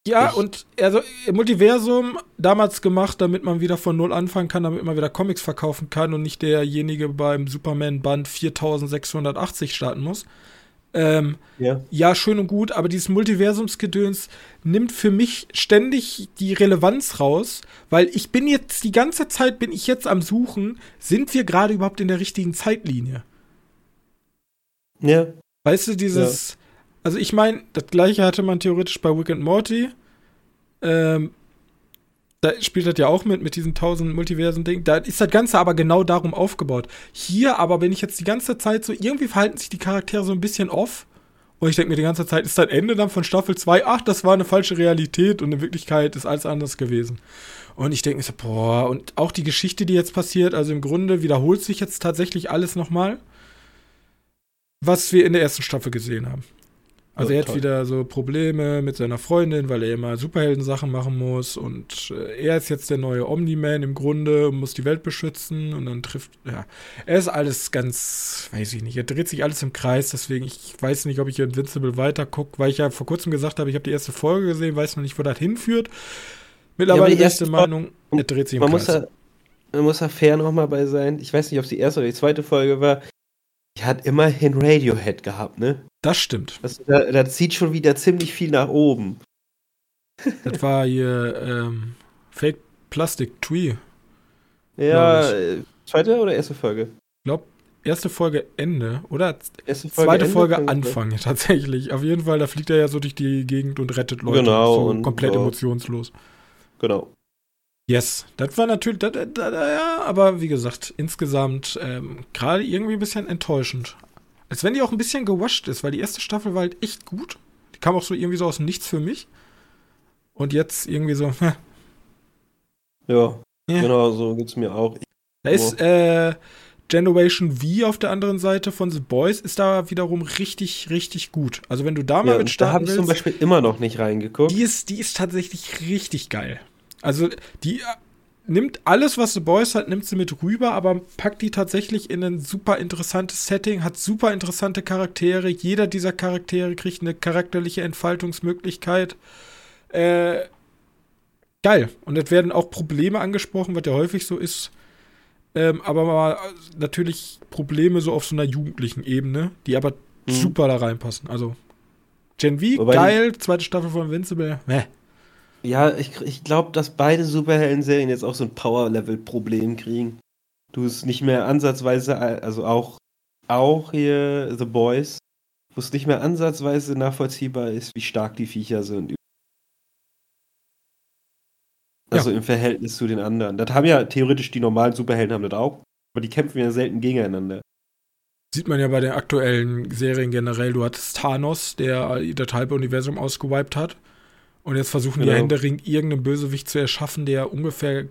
Ja, ich. Und also Multiversum damals gemacht, damit man wieder von Null anfangen kann, damit man wieder Comics verkaufen kann und nicht derjenige beim Superman-Band viertausendsechshundertachtzig starten muss. Ähm, ja. ja, schön und gut, aber dieses Multiversumsgedöns nimmt für mich ständig die Relevanz raus, weil ich bin jetzt, die ganze Zeit bin ich jetzt am Suchen, sind wir gerade überhaupt in der richtigen Zeitlinie? Ja. Weißt du, dieses... Ja. Also ich meine, das Gleiche hatte man theoretisch bei Rick and Morty. Ähm, da spielt das ja auch mit, mit diesen tausend Multiversen-Ding. Da ist das Ganze aber genau darum aufgebaut. Hier aber bin ich jetzt die ganze Zeit so, irgendwie verhalten sich die Charaktere so ein bisschen off Und ich denke mir die ganze Zeit, ist das Ende dann von Staffel zwei? Ach, das war eine falsche Realität und in Wirklichkeit ist alles anders gewesen. Und ich denke mir so, boah, und auch die Geschichte, die jetzt passiert, also im Grunde wiederholt sich jetzt tatsächlich alles nochmal, was wir in der ersten Staffel gesehen haben. Also oh, er hat toll. wieder so Probleme mit seiner Freundin, weil er immer Superheldensachen machen muss und äh, er ist jetzt der neue Omni-Man im Grunde und muss die Welt beschützen und dann trifft, ja, er ist alles ganz, weiß ich nicht, er dreht sich alles im Kreis, deswegen, ich weiß nicht, ob ich Invincible weitergucke, weil ich ja vor kurzem gesagt habe, ich habe die erste Folge gesehen, weiß noch nicht, wo das hinführt. Mittlerweile ja, die erste Meinung, er dreht sich im man Kreis. Muss da, man muss da fair nochmal bei sein, ich weiß nicht, ob es die erste oder die zweite Folge war, die hat immerhin Radiohead gehabt, ne? Das stimmt. Das, das, das zieht schon wieder ziemlich viel nach oben. Das war hier ähm, Fake Plastic Tree. Ja, zweite oder erste Folge? Ich glaube, erste Folge Ende, oder? Erste Folge Zweite Ende, Folge Anfang, sein. Tatsächlich. Auf jeden Fall, da fliegt er ja so durch die Gegend und rettet Leute. Genau. So und komplett genau. emotionslos. Genau. Yes, das war natürlich, das, das, das, ja, aber wie gesagt, insgesamt ähm, gerade irgendwie ein bisschen enttäuschend. Als wenn die auch ein bisschen gewascht ist, weil die erste Staffel war halt echt gut. Die kam auch so irgendwie so aus dem Nichts für mich. Und jetzt irgendwie so, hä. Ja, ja, genau, so geht's mir auch. Da ist äh, Generation V auf der anderen Seite von The Boys, ist da wiederum richtig, richtig gut. Also wenn du da mal ja, mit starten willst. Da habe ich zum Beispiel immer noch nicht reingeguckt. Die ist, die ist tatsächlich richtig geil. Also die nimmt alles, was The Boys hat, nimmt sie mit rüber, aber packt die tatsächlich in ein super interessantes Setting, hat super interessante Charaktere. Jeder dieser Charaktere kriegt eine charakterliche Entfaltungsmöglichkeit. Äh, geil. Und es werden auch Probleme angesprochen, was ja häufig so ist. Ähm, aber mal, natürlich Probleme so auf so einer jugendlichen Ebene, die aber mhm. super da reinpassen. Also Gen V, Wobei geil. Zweite Staffel von Invincible, meh. Ja, ich, ich glaube, dass beide Superhelden-Serien jetzt auch so ein Power-Level-Problem kriegen. Du es nicht mehr ansatzweise, also auch, auch hier The Boys, wo es nicht mehr ansatzweise nachvollziehbar ist, wie stark die Viecher sind. Also ja. im Verhältnis zu den anderen. Das haben ja theoretisch die normalen Superhelden haben das auch, aber die kämpfen ja selten gegeneinander. Sieht man ja bei den aktuellen Serien generell. Du hattest Thanos, der das halbe Universum ausgewiped hat. Und jetzt versuchen genau. die händeringend irgendeinen Bösewicht zu erschaffen, der ungefähr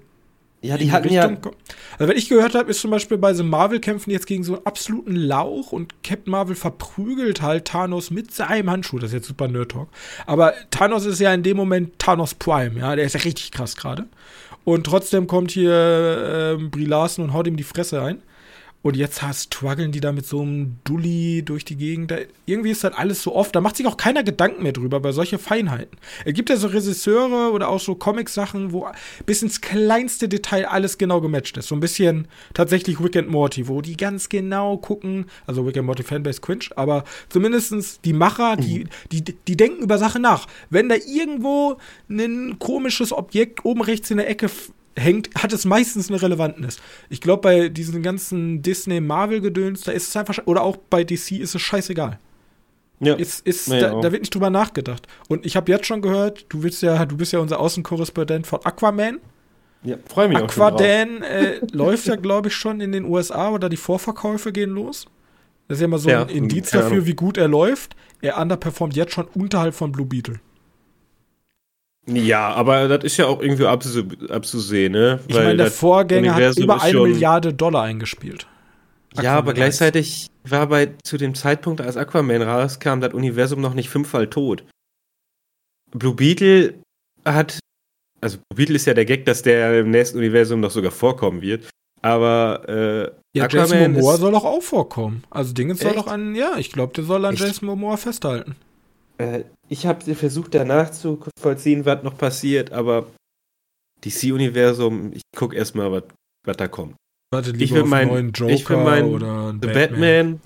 ja, die in die hatten Richtung ja kommt. Also, wenn ich gehört habe, ist zum Beispiel bei The Marvel kämpfen die jetzt gegen so einen absoluten Lauch und Captain Marvel verprügelt halt Thanos mit seinem Handschuh. Das ist jetzt super Nerd-Talk. Aber Thanos ist ja in dem Moment Thanos Prime, ja, der ist ja richtig krass gerade. Und trotzdem kommt hier äh, Brie Larson und haut ihm die Fresse ein. Und jetzt struggeln die da mit so einem Dulli durch die Gegend. Da, irgendwie ist das alles so oft. Da macht sich auch keiner Gedanken mehr drüber bei solchen Feinheiten. Es gibt ja so Regisseure oder auch so Comic-Sachen, wo bis ins kleinste Detail alles genau gematcht ist. So ein bisschen tatsächlich Rick and Morty, wo die ganz genau gucken. Also Rick and Morty Fanbase cringe. Aber zumindest die Macher, mhm. die, die, die denken über Sachen nach. Wenn da irgendwo ein komisches Objekt oben rechts in der Ecke f- hängt, hat es meistens eine Relevanz. Ich glaube, bei diesen ganzen Disney-Marvel-Gedöns, da ist es einfach, oder auch bei D C ist es scheißegal. Ja. Ist, ist, ja, da, ja da wird nicht drüber nachgedacht. Und ich habe jetzt schon gehört, du willst ja, du bist ja unser Außenkorrespondent von Aquaman. Ja, freue mich auch schon drauf. Aquaman äh, läuft ja, glaube ich, schon in den U S A oder die Vorverkäufe gehen los. Das ist ja immer so ja, ein Indiz dafür, Ahnung. wie gut er läuft. Er underperformt jetzt schon unterhalb von Blue Beetle. Ja, aber das ist ja auch irgendwie abzu- abzusehen, ne? Ich meine, der Vorgänger hat über eine Milliarde Dollar eingespielt. Aquaman ja, aber gleichzeitig war bei zu dem Zeitpunkt, als Aquaman rauskam, das Universum noch nicht fünffach tot. Blue Beetle hat, also Blue Beetle ist ja der Gag, dass der im nächsten Universum noch sogar vorkommen wird. Aber äh, ja, Aquaman Jason Momoa soll auch, auch vorkommen. Also Dingens soll doch an, ja, ich glaube, der soll an echt? Jason Momoa festhalten. Ich habe versucht, danach zu vollziehen, was noch passiert, aber D C-Universum, ich gucke erstmal, was da kommt. Warte, lieber ich will auf meinen neuen Joker ich will meinen oder The Batman. Batman,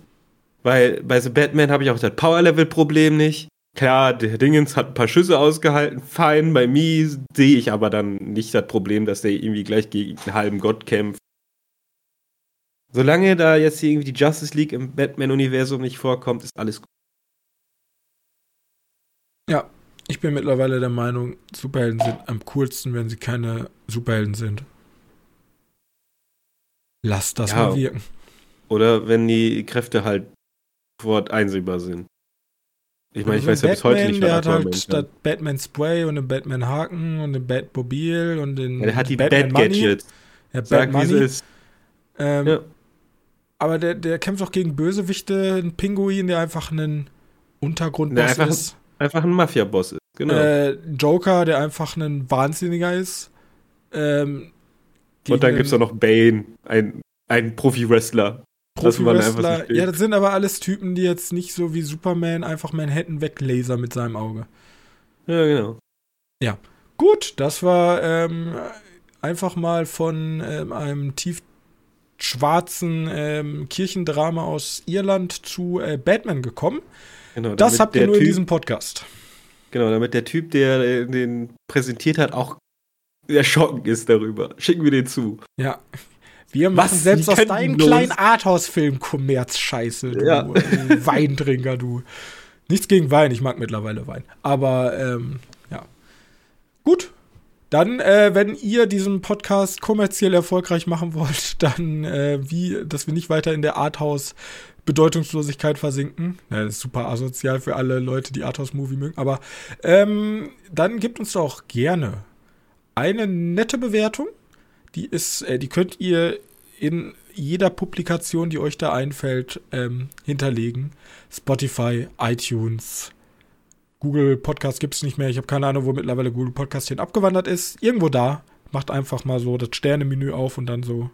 weil bei The Batman habe ich auch das Power-Level-Problem nicht. Klar, der Dingens hat ein paar Schüsse ausgehalten, fein, bei mir sehe ich aber dann nicht das Problem, dass der irgendwie gleich gegen einen halben Gott kämpft. Solange da jetzt hier irgendwie die Justice League im Batman-Universum nicht vorkommt, ist alles gut. Ja, ich bin mittlerweile der Meinung, Superhelden sind am coolsten, wenn sie keine Superhelden sind. Lass das ja, mal wirken. Oder wenn die Kräfte halt sofort einsehbar sind. Ich meine, ich weiß ja bis heute nicht, wer Aquaman ist. Der hat halt statt Batman Spray und den Batman Haken und den Batmobil und den Batman. Der hat die Bat-Gadgets. Ja, Batman. Ähm, ja. Aber der, der kämpft auch gegen Bösewichte, einen Pinguin, der einfach ein Untergrundboss der ist. Einfach ein Mafia-Boss ist, genau. Äh, Joker, der einfach ein Wahnsinniger ist. Ähm, Und dann gibt es auch noch Bane, ein, ein Profi-Wrestler. Profi-Wrestler, ja, das sind aber alles Typen, die jetzt nicht so wie Superman einfach Manhattan weglasern mit seinem Auge. Ja, genau. Ja, gut, das war ähm, einfach mal von ähm, einem tiefschwarzen ähm, Kirchendrama aus Irland zu äh, Batman gekommen. Genau, das habt ihr nur typ, in diesem Podcast. Genau, damit der Typ, der äh, den präsentiert hat, auch erschrocken ist darüber. Schicken wir den zu. Ja. Wir machen was? Selbst aus deinem los? Kleinen Arthouse-Film Kommerz-Scheiße, du ja. Weintrinker, du. Nichts gegen Wein, ich mag mittlerweile Wein. Aber, ähm, ja. Gut. Dann, äh, wenn ihr diesen Podcast kommerziell erfolgreich machen wollt, dann, äh, wie, dass wir nicht weiter in der Arthouse-Bedeutungslosigkeit versinken. Ja, das ist super asozial für alle Leute, die Arthouse-Movie mögen. Aber, ähm, dann gebt uns doch gerne eine nette Bewertung. Die ist, äh, die könnt ihr in jeder Publikation, die euch da einfällt, ähm, hinterlegen. Spotify, iTunes, Google Podcast gibt's nicht mehr. Ich habe keine Ahnung, wo mittlerweile Google Podcast hin abgewandert ist. Irgendwo da. Macht einfach mal so das Sterne-Menü auf und dann so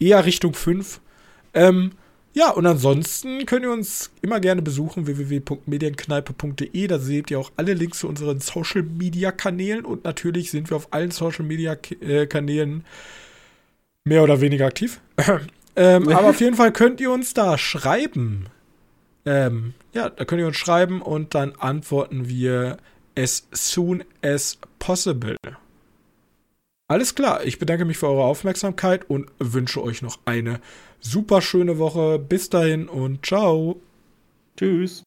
eher Richtung fünf. Ähm, ja, und ansonsten könnt ihr uns immer gerne besuchen, w w w punkt medienkneipe punkt d e. Da seht ihr auch alle Links zu unseren Social-Media-Kanälen. Und natürlich sind wir auf allen Social-Media-Kanälen mehr oder weniger aktiv. ähm, aber auf jeden Fall könnt ihr uns da schreiben. Ähm, ja, da könnt ihr uns schreiben und dann antworten wir as soon as possible. Alles klar, ich bedanke mich für eure Aufmerksamkeit und wünsche euch noch eine super schöne Woche. Bis dahin und ciao. Tschüss.